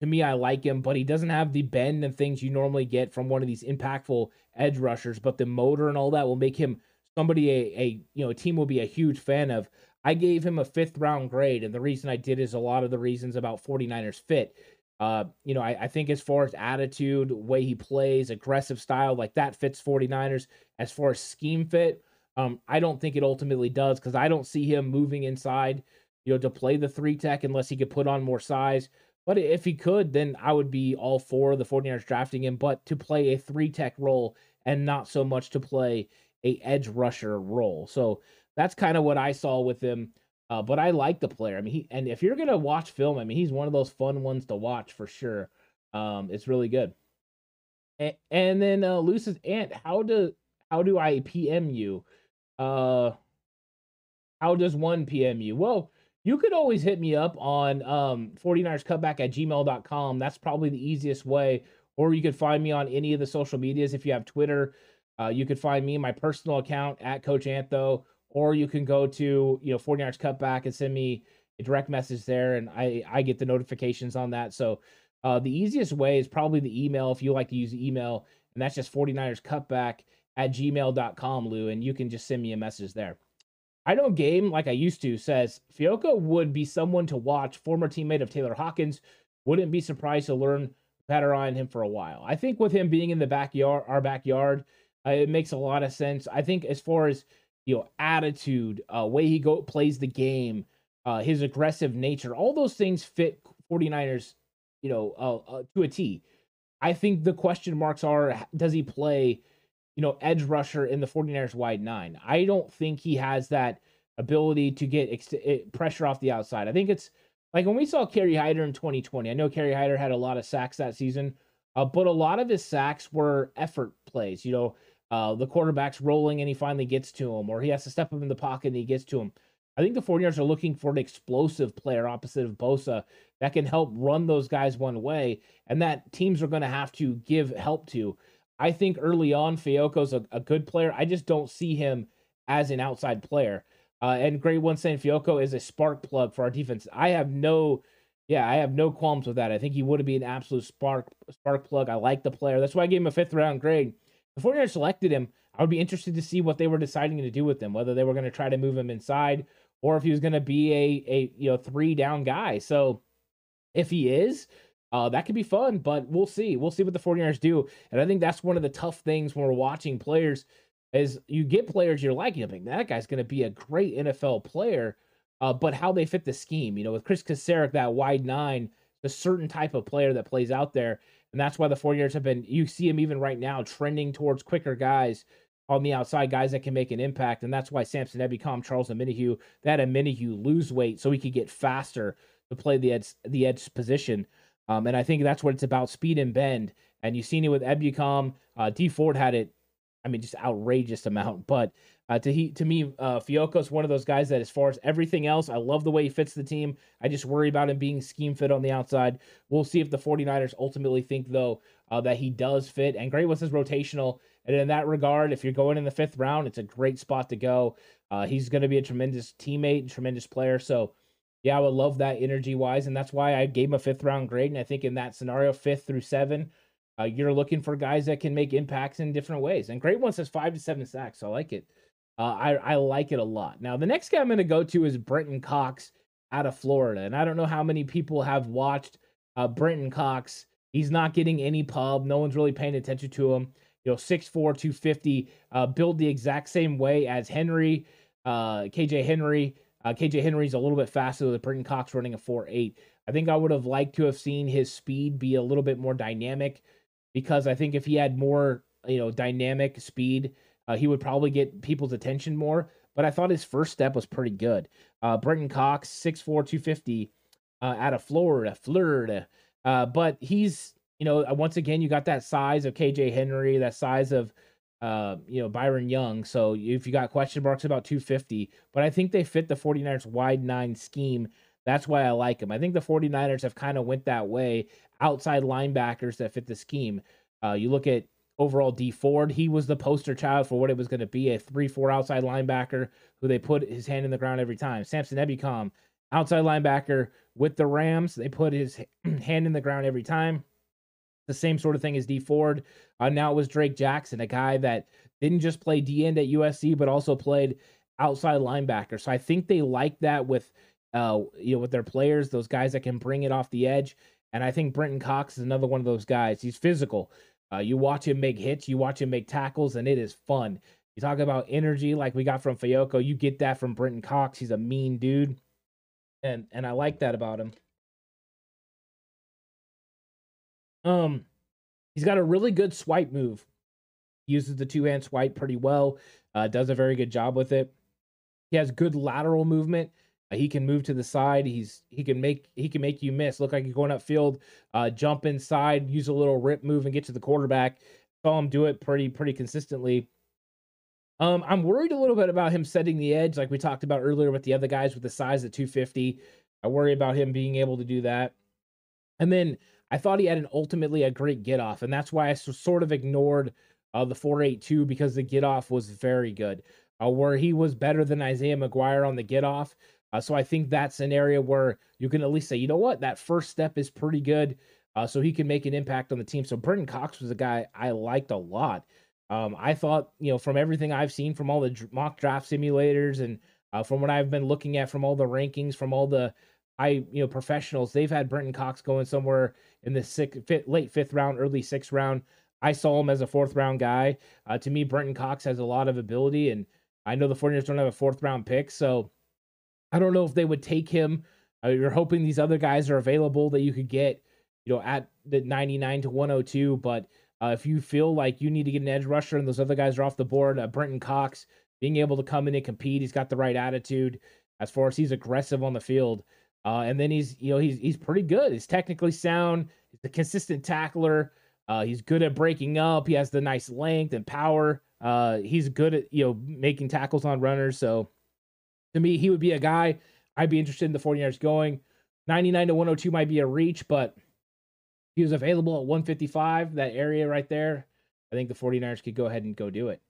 To me, I like him, but he doesn't have the bend and things you normally get from one of these impactful edge rushers, but the motor and all that will make him somebody a team will be a huge fan of. I gave him a 5th round grade, and the reason I did is a lot of the reasons about 49ers fit. I think as far as attitude, way he plays, aggressive style, like that fits 49ers. As far as scheme fit, I don't think it ultimately does, because I don't see him moving inside, to play the 3-tech unless he could put on more size. But if he could, then I would be all for the 49ers drafting him, but to play a 3-tech role and not so much to play a edge rusher role. So that's kind of what I saw with him. But I like the player. I mean, and if you're going to watch film, I mean, he's one of those fun ones to watch for sure. It's really good. And then Lou says, Ant, how do I PM you? How does one PM you? Well, you could always hit me up on 49erscutback@gmail.com. That's probably the easiest way. Or you could find me on any of the social medias. If you have Twitter, you could find me in my personal account at Coach Antho, or you can go to 49ers Cutback and send me a direct message there, and I get the notifications on that. So the easiest way is probably the email, if you like to use the email, and that's just 49erscutback@gmail.com, Lou, and you can just send me a message there. I Don't Game Like I Used To says, Fehoko would be someone to watch, former teammate of Taylor Hawkins. Wouldn't be surprised to learn better on him for a while. I think with him being in the backyard, our backyard, it makes a lot of sense. I think as far as, attitude, way he plays the game, his aggressive nature, all those things fit 49ers, to a T. I think the question marks are, does he play edge rusher in the 49ers wide nine? I don't think he has that ability to get pressure off the outside. I think it's Like when we saw Carey Hyder in 2020, I know Carey Hyder had a lot of sacks that season, but a lot of his sacks were effort plays. You know, the quarterback's rolling and he finally gets to him, or he has to step up in the pocket and he gets to him. I think the 49ers are looking for an explosive player opposite of Bosa that can help run those guys one way, and that teams are going to have to give help to. I think early on, Feoko's a good player. I just don't see him as an outside player. And Great One saying Fehoko is a spark plug for our defense. I have no qualms with that. I think he would be an absolute spark plug. I like the player. That's why I gave him a 5th round grade. Before I selected him, I would be interested to see what they were deciding to do with him, whether they were going to try to move him inside or if he was going to be a 3-down guy. So if he is, that could be fun, but we'll see. We'll see what the 49ers do. And I think that's one of the tough things when we're watching players is you get players you're liking. I think that guy's going to be a great NFL player, but how they fit the scheme. You know, with Chris Kocurek, that wide nine, a certain type of player that plays out there. And that's why the 49ers have been, you see him even right now, trending towards quicker guys on the outside, guys that can make an impact. And that's why Samson Ebicom, Charles Omenihu, that Omenihu lose weight so he could get faster to play the edge position. And I think that's what it's about, speed and bend. And you've seen it with Ebicom. Dee Ford had it, I mean, just outrageous amount. But to me, Fioco's one of those guys that as far as everything else, I love the way he fits the team. I just worry about him being scheme fit on the outside. We'll see if the 49ers ultimately think, though, that he does fit. And Gray was his rotational. And in that regard, if you're going in the 5th round, it's a great spot to go. He's going to be a tremendous teammate, tremendous player. So, yeah, I would love that energy-wise. And that's why I gave him a 5th round grade. And I think in that scenario, 5th through 7, you're looking for guys that can make impacts in different ways. And Great One says 5 to 7 sacks. So I like it. I like it a lot. Now, the next guy I'm going to go to is Brenton Cox out of Florida. And I don't know how many people have watched Brenton Cox. He's not getting any pub. No one's really paying attention to him. You know, 6'4", 250, built the exact same way as Henry, KJ Henry. KJ Henry's a little bit faster than Brenton Cox running a 4.8. I think I would have liked to have seen his speed be a little bit more dynamic, because I think if he had more, dynamic speed, he would probably get people's attention more. But I thought his first step was pretty good. Brenton Cox, 6'4", 250, out of Florida. But he's, once again, you got that size of KJ Henry, that size of, Byron Young. So if you got question marks about 250, but I think they fit the 49ers wide nine scheme. That's why I like him. I think the 49ers have kind of went that way. Outside linebackers that fit the scheme. You look at overall Dee Ford. He was the poster child for what it was going to be, a 3-4 outside linebacker who they put his hand in the ground every time. Samson Ebicom, outside linebacker with the Rams. They put his hand in the ground every time. The same sort of thing as Dee Ford. Now it was Drake Jackson, a guy that didn't just play D-end at USC, but also played outside linebacker. So I think they like that with, with their players, those guys that can bring it off the edge. And I think Brenton Cox is another one of those guys. He's physical. You watch him make hits, you watch him make tackles, and it is fun. You talk about energy like we got from Fehoko. You get that from Brenton Cox. He's a mean dude, and I like that about him. He's got a really good swipe move. He uses the 2-hand swipe pretty well. Does a very good job with it. He has good lateral movement. He can move to the side. He can make you miss. Look like you're going upfield. Jump inside. Use a little rip move and get to the quarterback. Saw him do it pretty consistently. I'm worried a little bit about him setting the edge, like we talked about earlier with the other guys with the size of 250. I worry about him being able to do that. And then I thought he had ultimately a great get off, and that's why I sort of ignored the 4.82 because the get off was very good. Where he was better than Isaiah McGuire on the get off. So I think that's an area where you can at least say, you know what, that first step is pretty good, so he can make an impact on the team. So Brenton Cox was a guy I liked a lot. I thought, from everything I've seen from all the mock draft simulators and from what I've been looking at from all the rankings, from all the professionals, they've had Brenton Cox going somewhere in the late 5th round, early 6th round. I saw him as a 4th round guy. To me, Brenton Cox has a lot of ability, and I know the 49ers don't have a 4th round pick, so I don't know if they would take him. You're hoping these other guys are available that you could get, at the 99 to 102. But if you feel like you need to get an edge rusher and those other guys are off the board, Brenton Cox being able to come in and compete, he's got the right attitude as far as he's aggressive on the field. And then he's pretty good. He's technically sound. He's a consistent tackler. He's good at breaking up. He has the nice length and power. He's good at, making tackles on runners. So to me, he would be a guy I'd be interested in the 49ers going. 99 to 102 might be a reach, but he was available at 155, that area right there. I think the 49ers could go ahead and go do it.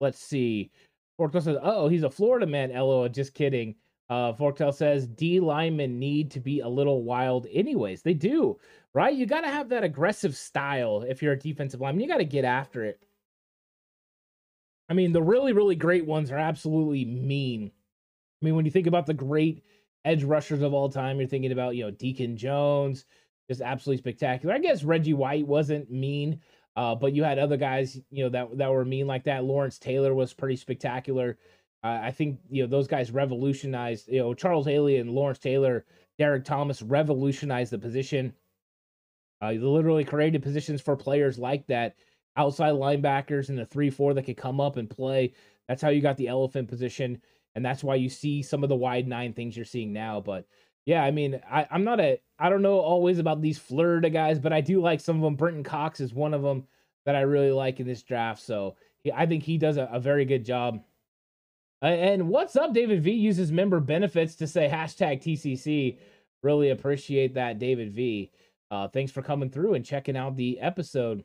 Let's see. Forktail says, he's a Florida man, LOL. Just kidding. Forktail says, D linemen need to be a little wild anyways. They do, right? You got to have that aggressive style if you're a defensive lineman. You got to get after it. I mean, the really, really great ones are absolutely mean. I mean, when you think about the great edge rushers of all time, you're thinking about, Deacon Jones, just absolutely spectacular. I guess Reggie White wasn't mean, but you had other guys, that were mean like that. Lawrence Taylor was pretty spectacular. I think, those guys revolutionized, Charles Haley and Lawrence Taylor, Derek Thomas revolutionized the position. They literally created positions for players like that. Outside linebackers in the 3-4 that could come up and play. That's how you got the elephant position. And that's why you see some of the wide nine things you're seeing now. But yeah, I mean, I don't know always about these Florida guys, but I do like some of them. Brenton Cox is one of them that I really like in this draft. So I think he does a very good job. And what's up, David V uses member benefits to say hashtag TCC. Really appreciate that, David V. Thanks for coming through and checking out the episode.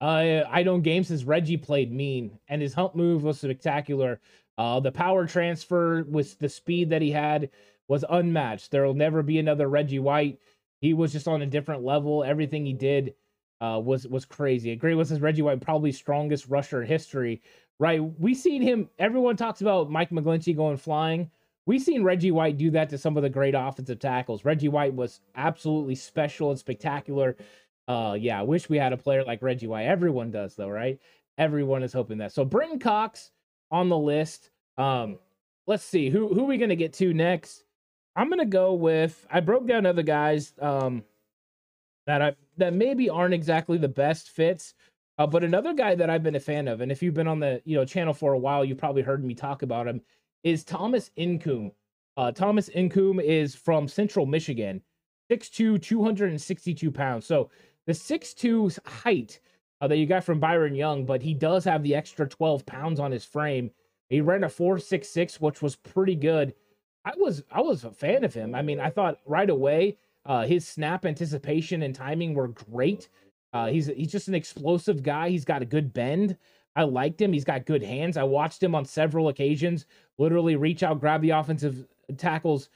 I don't game says Reggie played mean and his hump move was spectacular. The power transfer with the speed that he had was unmatched. There will never be another Reggie White. He was just on a different level. Everything he did was crazy. Agree with this, Reggie White, probably strongest rusher in history, right? We seen him. Everyone talks about Mike McGlinchey going flying. We seen Reggie White do that to some of the great offensive tackles. Reggie White was absolutely special and spectacular. I wish we had a player like Reggie White. Everyone does, though, right? Everyone is hoping that. So Brenton Cox on the list. Let's see. Who are we going to get to next? I'm going to go with... I broke down other guys that maybe aren't exactly the best fits, but another guy that I've been a fan of, and if you've been on the channel for a while, you've probably heard me talk about him, is Thomas Incoom. Thomas Incoom is from Central Michigan. 6'2", 262 pounds. So... The 6'2 height that you got from Byron Young, but he does have the extra 12 pounds on his frame. He ran a 4.66, which was pretty good. I was a fan of him. I mean, I thought right away his snap anticipation and timing were great. He's just an explosive guy. He's got a good bend. I liked him. He's got good hands. I watched him on several occasions literally reach out, grab the offensive tackle's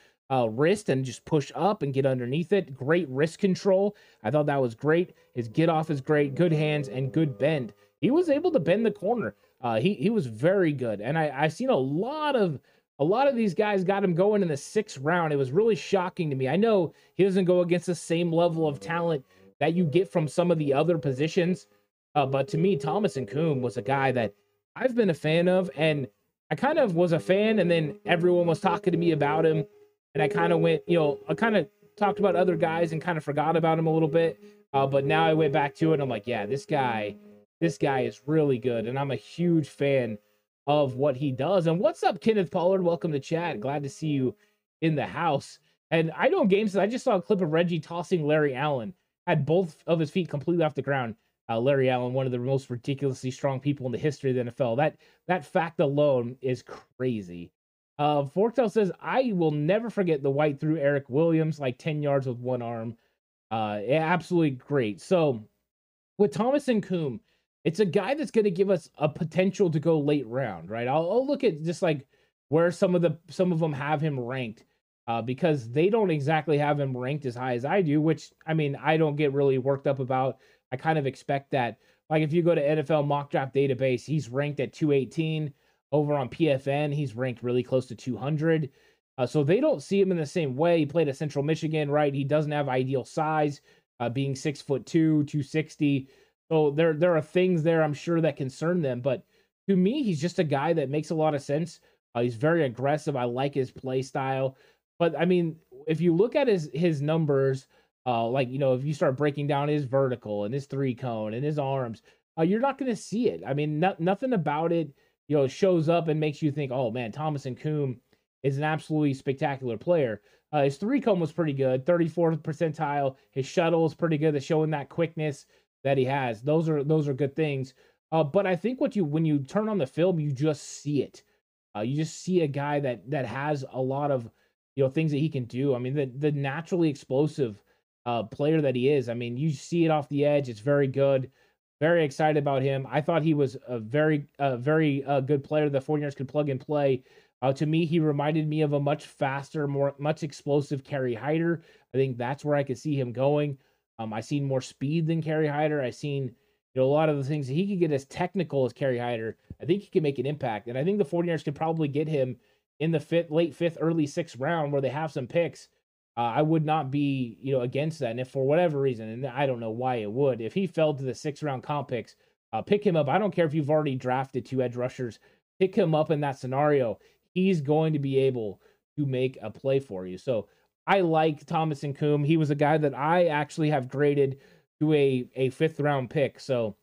wrist and just push up and get underneath it. Great wrist control. I thought that was great. His get off is great. Good hands and good bend. He was able to bend the corner. He was very good. And I've seen a lot of these guys got him going in the 6th round. It was really shocking to me. I know he doesn't go against the same level of talent that you get from some of the other positions. But to me, Thomas Incoom was a guy that I've been a fan of, and I kind of was a fan. And then everyone was talking to me about him. And I kind of went, I kind of talked about other guys and kind of forgot about him a little bit. But now I went back to it and I'm like, yeah, this guy is really good. And I'm a huge fan of what he does. And what's up, Kenneth Pollard? Welcome to chat. Glad to see you in the house. And I don't game since I just saw a clip of Reggie tossing Larry Allen. Had both of his feet completely off the ground. Larry Allen, one of the most ridiculously strong people in the history of the NFL. That fact alone is crazy. Forktail says, I will never forget the White threw Eric Williams like 10 yards with one arm. Absolutely great. So with Thomas Incoom, it's a guy that's going to give us a potential to go late round, right? I'll look at just like where some of them have him ranked because they don't exactly have him ranked as high as I do, which, I mean, I don't get really worked up about. I kind of expect that. Like if you go to NFL mock draft database, he's ranked at 218. Over on PFN, he's ranked really close to 200. So they don't see him in the same way. He played at Central Michigan, right? He doesn't have ideal size, being 6 foot two, 260. So there are things there, I'm sure, that concern them. But to me, he's just a guy that makes a lot of sense. He's very aggressive. I like his play style. But, I mean, if you look at his numbers, if you start breaking down his vertical and his three cone and his arms, you're not going to see it. I mean, nothing about it shows up and makes you think, oh man, Thomas Incoom is an absolutely spectacular player. His three-cone was pretty good, 34th percentile. His shuttle is pretty good, showing that quickness that he has. Those are good things. But I think when you turn on the film, you just see it. You just see a guy that has a lot of things that he can do. I mean, the naturally explosive player that he is. I mean, you see it off the edge. It's very good. Very excited about him. I thought he was a very good player that 49ers could plug and play. To me, he reminded me of a much faster, much explosive Carey Hyder. I think that's where I could see him going. I seen more speed than Carey Hyder. I seen a lot of the things that he could get as technical as Carey Hyder. I think he can make an impact, and I think the 49ers could probably get him in the late 5th, early 6th round, where they have some picks. I would not be against that. And if for whatever reason, and I don't know why it would, if he fell to the 6th round comp picks, pick him up. I don't care if you've already drafted 2 edge rushers. Pick him up in that scenario. He's going to be able to make a play for you. So I like Thomas Incoom. He was a guy that I actually have graded to a 5th-round pick. So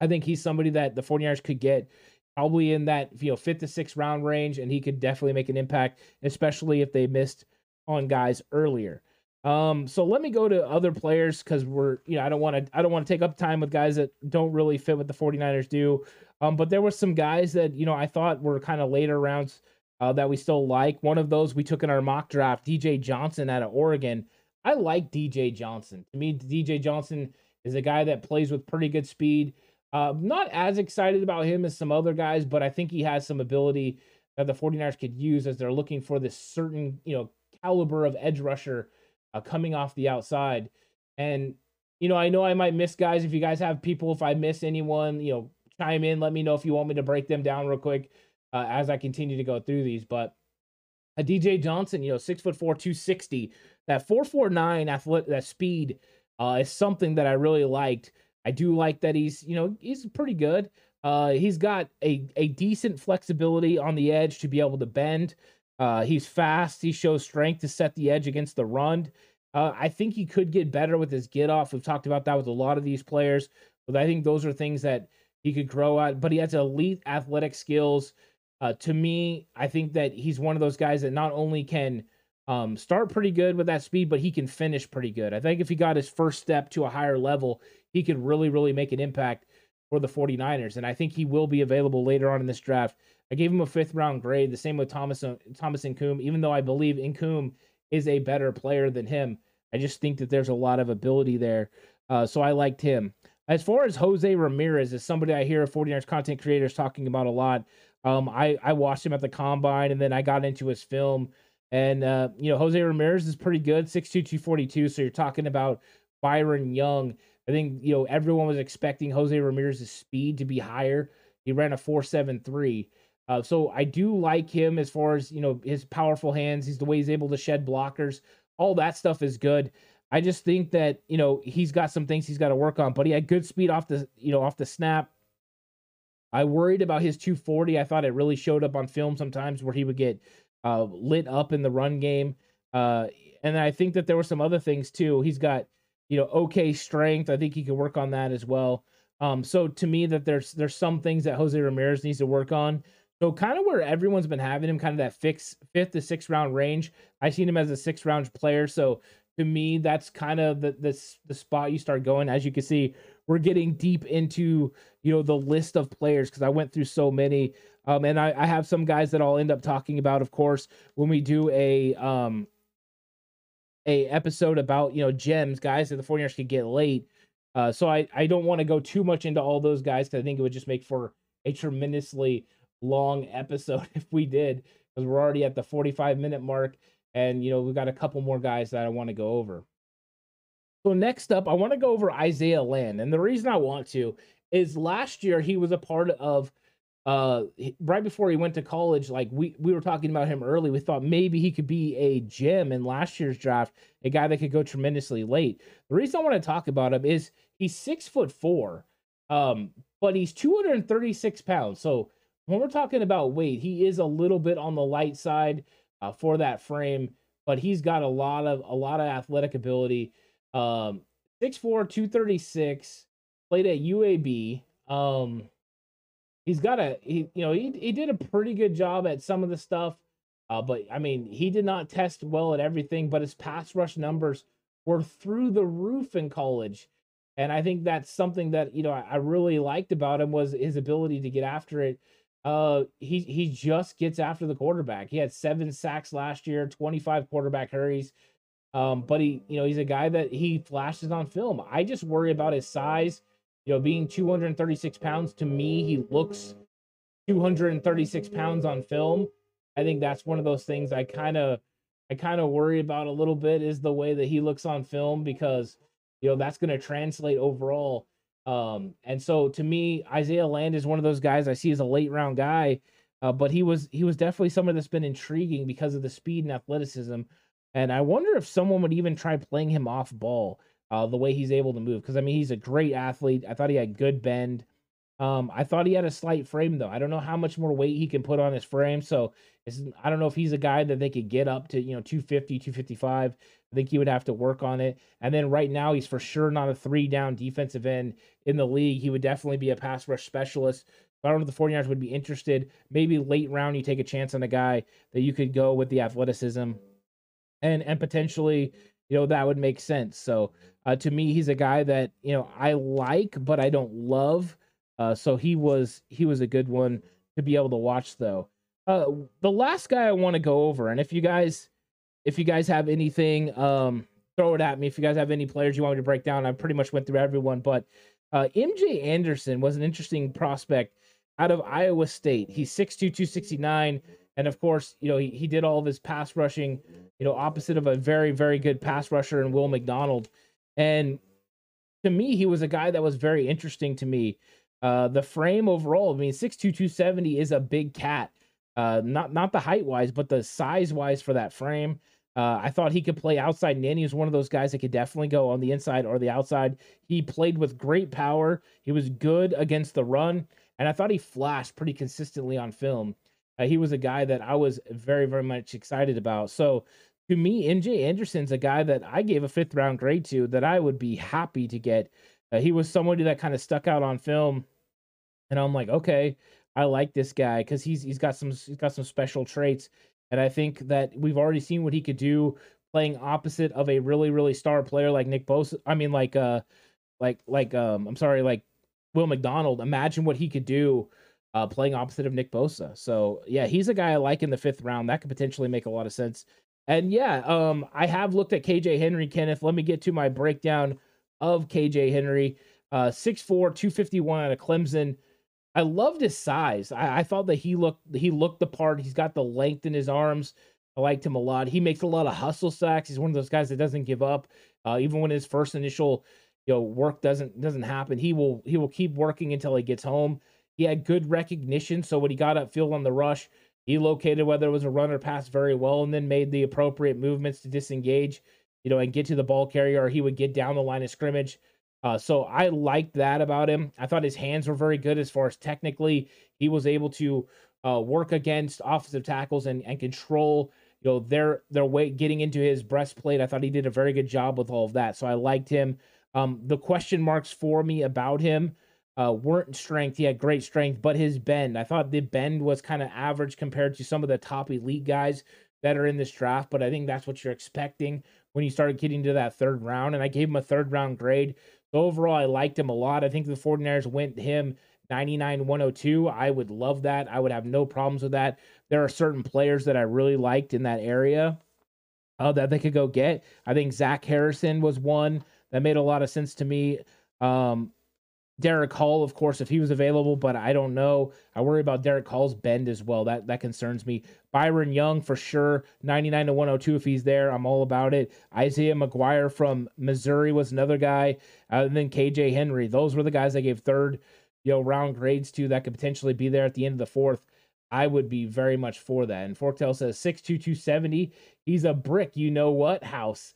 I think he's somebody that the 49ers could get probably in that 5th to 6th round range, and he could definitely make an impact, especially if they missed on guys earlier. So let me go to other players, because we're I don't want to take up time with guys that don't really fit what the 49ers do. But there were some guys that I thought were kind of later rounds that we still like. One of those we took in our mock draft, DJ Johnson out of Oregon. I like DJ Johnson. To me, DJ Johnson is a guy that plays with pretty good speed. Not as excited about him as some other guys, but I think he has some ability that the 49ers could use as they're looking for this certain, caliber of edge rusher coming off the outside. And, I know I might miss guys. If you guys have people, if I miss anyone, chime in, let me know if you want me to break them down real quick as I continue to go through these. But a DJ Johnson, 6'4", 260, that 4.49 athletic, that speed is something that I really liked. I do like that he's, he's pretty good. He's got a decent flexibility on the edge to be able to bend. He's fast. He shows strength to set the edge against the run. I think he could get better with his get off. We've talked about that with a lot of these players, but I think those are things that he could grow at. But he has elite athletic skills. To me, I think that he's one of those guys that not only can start pretty good with that speed, but he can finish pretty good. I think if he got his first step to a higher level, he could really, really make an impact for the 49ers. And I think he will be available later on in this draft. I gave him a 5th round grade, the same with Thomas Incoom, even though I believe Incoom is a better player than him. I just think that there's a lot of ability there. So I liked him. As far as Jose Ramirez is somebody I hear 49ers content creators talking about a lot. I watched him at the combine, and then I got into his film. And, Jose Ramirez is pretty good, 6'2", 242. So you're talking about Byron Young. I think, everyone was expecting Jose Ramirez's speed to be higher. He ran a 4.73. So I do like him as far as, his powerful hands. He's the way he's able to shed blockers. All that stuff is good. I just think that, he's got some things he's got to work on, but he had good speed off the snap. I worried about his 240. I thought it really showed up on film sometimes where he would get lit up in the run game. And I think that there were some other things too. He's got, okay strength. I think he could work on that as well. So to me that there's some things that Jose Ramirez needs to work on. So kind of where everyone's been having him, kind of that fixed 5th to 6th round range. I seen him as a 6th round player. So to me, that's kind of the spot you start going. As you can see, we're getting deep into, the list of players, because I went through so many. And I have some guys that I'll end up talking about, of course, when we do a episode about, gems, guys that the 49ers could get late. So I don't want to go too much into all those guys, because I think it would just make for a tremendously long episode if we did, because we're already at the 45-minute mark. And, we've got a couple more guys that I want to go over. So next up, I want to go over Isaiah Land. And the reason I want to is last year he was a part of right before he went to college, like we were talking about him early. We thought maybe he could be a gem in last year's draft, a guy that could go tremendously late. The reason I want to talk about him is he's 6'4", but he's 236 pounds. So when we're talking about weight, he is a little bit on the light side for that frame, but he's got a lot of athletic ability. 6'4", 236, played at UAB. He's got he did a pretty good job at some of the stuff. But, I mean, he did not test well at everything, but his pass rush numbers were through the roof in college. And I think that's something that, you know, I really liked about him was his ability to get after it. He just gets after the quarterback. He had 7 sacks last year, 25 quarterback hurries. But he, you know, he's a guy that he flashes on film. I just worry about his size, you know, being 236 pounds. To me, he looks 236 pounds on film. I think that's one of those things I kind of worry about a little bit, is the way that he looks on film, because, you know, that's going to translate overall. And so to me, Isaiah Land is one of those guys I see as a late round guy, but he was definitely someone that's been intriguing because of the speed and athleticism. And I wonder if someone would even try playing him off ball, the way he's able to move. Because, I mean, he's a great athlete. I thought he had good bend. I thought he had a slight frame, though. I don't know how much more weight he can put on his frame. So I don't know if he's a guy that they could get up to, you know, 250, 255. I think he would have to work on it. And then right now, he's for sure not a 3-down defensive end in the league. He would definitely be a pass rush specialist. But I don't know if the 49ers would be interested. Maybe late round, you take a chance on a guy that you could go with the athleticism and potentially, you know, that would make sense. So to me, he's a guy that, you know, I like, but I don't love. So he was a good one to be able to watch, though. The last guy I want to go over, and if you guys have anything, throw it at me. If you guys have any players you want me to break down, I pretty much went through everyone. But MJ Anderson was an interesting prospect out of Iowa State. He's 6'2", 269, and of course, you know, he did all of his pass rushing, you know, opposite of a very, very good pass rusher in Will McDonald. And to me, he was a guy that was very interesting to me. The frame overall, I mean, 6'2", 270 is a big cat. Not the height-wise, but the size-wise for that frame. I thought he could play outside, and he was one of those guys that could definitely go on the inside or the outside. He played with great power. He was good against the run, and I thought he flashed pretty consistently on film. He was a guy that I was very, very much excited about. So, to me, MJ Anderson's a guy that I gave a 5th-round grade to that I would be happy to get. He was somebody that kind of stuck out on film, and I'm like, okay, I like this guy because he's got some special traits, and I think that we've already seen what he could do playing opposite of a really, really star player like Nick Bosa. I mean, like Will McDonald. Imagine what he could do playing opposite of Nick Bosa. So yeah, he's a guy I like in the 5th round. That could potentially make a lot of sense. And yeah, I have looked at KJ Henry, Kenneth. Let me get to my breakdown of KJ Henry. 6'4", 251 out of Clemson. I loved his size. I thought that he looked the part. He's got the length in his arms. I liked him a lot. He makes a lot of hustle sacks. He's one of those guys that doesn't give up, even when his first initial, you know, work doesn't happen. He will keep working until he gets home. He had good recognition, so when he got upfield on the rush, he located whether it was a run or pass very well, and then made the appropriate movements to disengage, you know, and get to the ball carrier, or he would get down the line of scrimmage. So I liked that about him. I thought his hands were very good as far as technically he was able to work against offensive tackles and control, you know, their weight getting into his breastplate. I thought he did a very good job with all of that. So I liked him. The question marks for me about him weren't strength. He had great strength, but his bend. I thought the bend was kind of average compared to some of the top elite guys that are in this draft, but I think that's what you're expecting when you started getting to that 3rd round, and I gave him a 3rd round grade. So overall, I liked him a lot. I think the 49ers went him 99-102. I would love that. I would have no problems with that. There are certain players that I really liked in that area that they could go get. I think Zach Harrison was one that made a lot of sense to me. Derick Hall, of course, if he was available, but I don't know. I worry about Derick Hall's bend as well. That concerns me. Byron Young, for sure, 99-102. If he's there, I'm all about it. Isaiah McGuire from Missouri was another guy. And then KJ Henry. Those were the guys I gave 3rd, you know, round grades to that could potentially be there at the end of the 4th. I would be very much for that. And Forktail says 6'2", 270. He's a brick, you know what, house.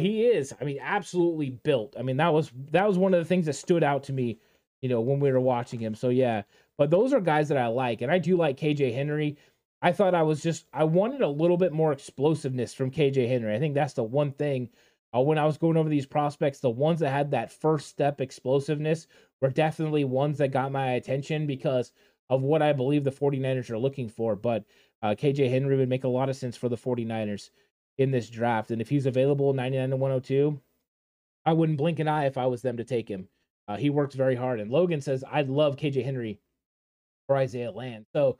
He is, I mean, absolutely built. I mean, that was one of the things that stood out to me, you know, when we were watching him. So yeah, but those are guys that I like, and I do like KJ Henry. I thought I wanted a little bit more explosiveness from KJ Henry. I think that's the one thing when I was going over these prospects, the ones that had that first step explosiveness were definitely ones that got my attention because of what I believe the 49ers are looking for. But KJ Henry would make a lot of sense for the 49ers in this draft. And if he's available 99 to 102, I wouldn't blink an eye if I was them to take him. He works very hard. And Logan says, I love KJ Henry for Isaiah Land. So,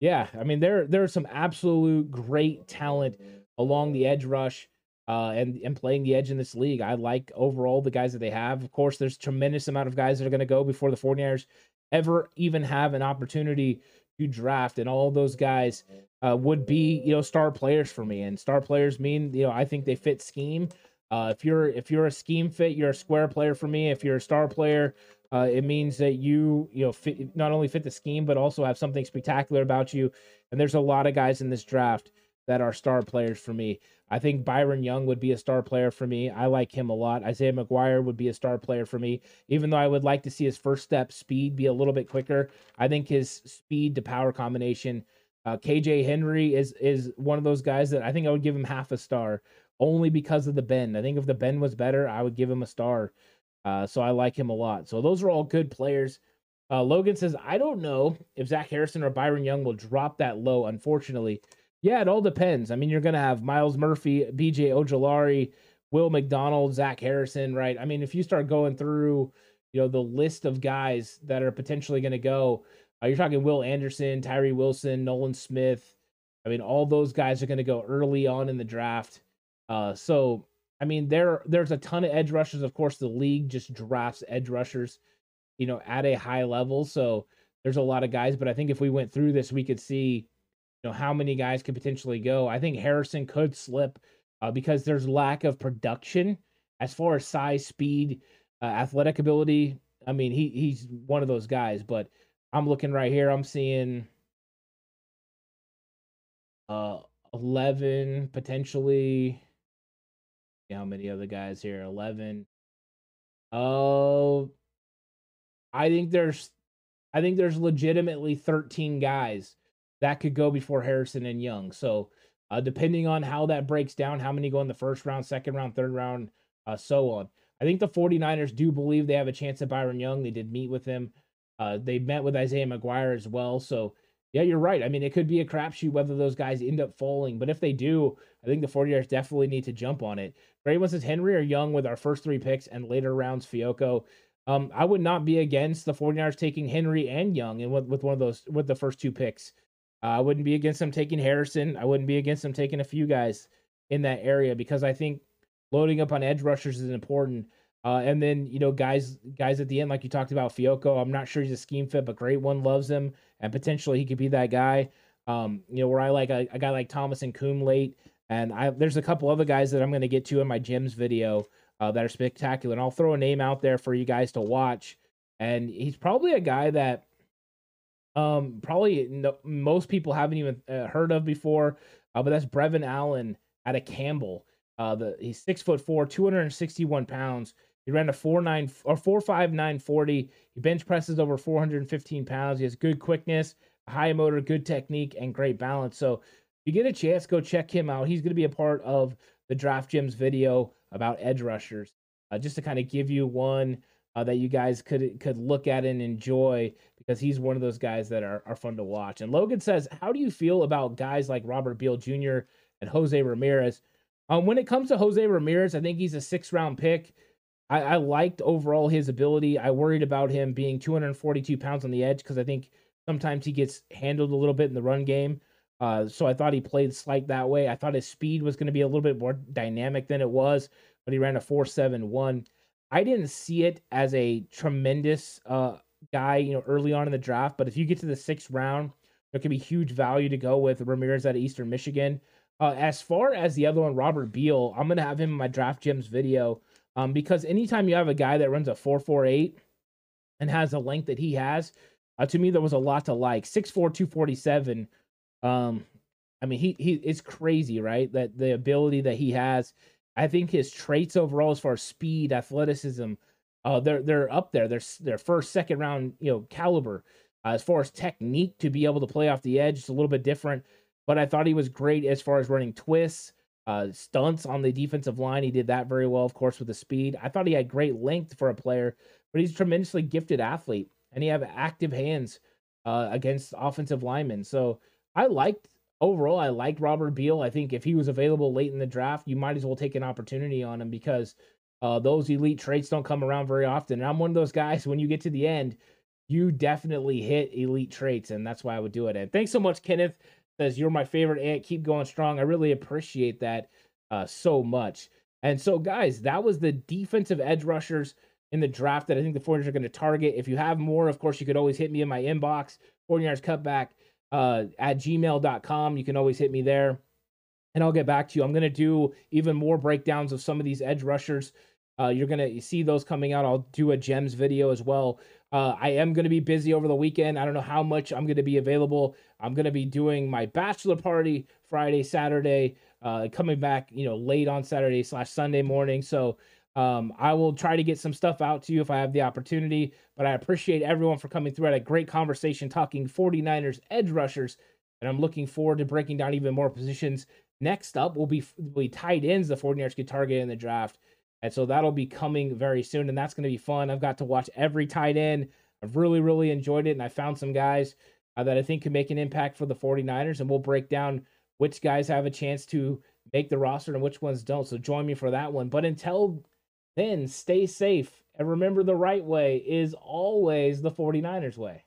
yeah, I mean, there are some absolute great talent along the edge rush and playing the edge in this league. I like overall the guys that they have. Of course, there's a tremendous amount of guys that are going to go before the 49ers ever even have an opportunity to draft. And all those guys would be, star players for me. And star players mean, I think they fit scheme. If you're a scheme fit, you're a square player for me. If you're a star player, it means that you fit, not only fit the scheme, but also have something spectacular about you. And there's a lot of guys in this draft that are star players for me. I think Byron Young would be a star player for me. I like him a lot. Isaiah McGuire would be a star player for me, even though I would like to see his first step speed be a little bit quicker. I think his speed to power combination. KJ Henry is one of those guys that I think I would give him half a star only because of the bend. I think if the bend was better, I would give him a star. So I like him a lot. So those are all good players. Logan says, I don't know if Zach Harrison or Byron Young will drop that low, unfortunately. Yeah, it all depends. I mean, you're going to have Myles Murphy, BJ Ojulari, Will McDonald, Zach Harrison, right? I mean, if you start going through, the list of guys that are potentially going to go, you're talking Will Anderson, Tyree Wilson, Nolan Smith. I mean, all those guys are going to go early on in the draft. So, I mean, there's a ton of edge rushers. Of course, the league just drafts edge rushers, at a high level. So there's a lot of guys. But I think if we went through this, we could see how many guys could potentially go. I think Harrison could slip because there's lack of production as far as size, speed, athletic ability. I mean, he's one of those guys, but I'm looking right here. I'm seeing 11 potentially. How many other guys here? 11. I think there's legitimately 13 guys that could go before Harrison and Young. So depending on how that breaks down, how many go in the first round, second round, third round, so on. I think the 49ers do believe they have a chance at Byron Young. They did meet with him. They met with Isaiah McGuire as well. So, yeah, you're right. I mean, it could be a crapshoot whether those guys end up falling. But if they do, I think the 49ers definitely need to jump on it. Great one says Henry or Young with our first three picks and later rounds Fehoko. I would not be against the 49ers taking Henry and Young and with one of those with the first two picks. I wouldn't be against them taking Harrison. I wouldn't be against them taking a few guys in that area because I think loading up on edge rushers is important. And then, guys at the end, like you talked about, Fehoko, I'm not sure he's a scheme fit, but great one loves him, and potentially he could be that guy. Where I like a guy like Thomas Incoom late, and there's a couple other guys that I'm going to get to in my gems video that are spectacular, and I'll throw a name out there for you guys to watch, and he's probably a guy that most people haven't even heard of before, but that's Brevin Allen out of Campbell. He's 6'4", 261 pounds. He ran a 4.59 40. He bench presses over 415 pounds. He has good quickness, high motor, good technique, and great balance. So if you get a chance, go check him out. He's going to be a part of the Draft Gems video about edge rushers, just to kind of give you one that you guys could look at and enjoy, because he's one of those guys that are fun to watch. And Logan says, how do you feel about guys like Robert Beal Jr. and Jose Ramirez? When it comes to Jose Ramirez, I think he's a 6th round pick. I liked overall his ability. I worried about him being 242 pounds on the edge because I think sometimes he gets handled a little bit in the run game. So I thought he played slight that way. I thought his speed was going to be a little bit more dynamic than it was, but he ran a 4.71. I didn't see it as a tremendous guy, early on in the draft. But if you get to the 6th round, there could be huge value to go with Ramirez out of Eastern Michigan. As far as the other one, Robert Beal, I'm going to have him in my Draft Gems video because anytime you have a guy that runs a 4.48 and has the length that he has, to me, there was a lot to like. 6'4", 247. I mean, he it's crazy, right? That the ability that he has. I think his traits overall, as far as speed, athleticism, they're up there. They're first, 2nd round, caliber. As far as technique, to be able to play off the edge, it's a little bit different. But I thought he was great as far as running twists, stunts on the defensive line. He did that very well, of course, with the speed. I thought he had great length for a player, but he's a tremendously gifted athlete, and he had active hands against offensive linemen. So I liked overall, I liked Robert Beal. I think if he was available late in the draft, you might as well take an opportunity on him because those elite traits don't come around very often. And I'm one of those guys, when you get to the end, you definitely hit elite traits, and that's why I would do it. And thanks so much, Kenneth. Says, you're my favorite aunt. Keep going strong. I really appreciate that so much. And so, guys, that was the defensive edge rushers in the draft that I think the 49ers are going to target. If you have more, of course, you could always hit me in my inbox, 49ers Cutback at gmail.com. You can always hit me there, and I'll get back to you. I'm going to do even more breakdowns of some of these edge rushers. You're going to see those coming out. I'll do a gems video as well. I am going to be busy over the weekend. I don't know how much I'm going to be available. I'm going to be doing my bachelor party Friday, Saturday, coming back, late on Saturday/Sunday morning. So I will try to get some stuff out to you if I have the opportunity, but I appreciate everyone for coming through. I had a great conversation talking 49ers edge rushers, and I'm looking forward to breaking down even more positions. Next up will be tight ends, the 49ers could target in the draft. And so that'll be coming very soon, and that's going to be fun. I've got to watch every tight end. I've really, really enjoyed it, and I found some guys that I think can make an impact for the 49ers, and we'll break down which guys have a chance to make the roster and which ones don't. So join me for that one. But until then, stay safe, and remember the right way is always the 49ers way.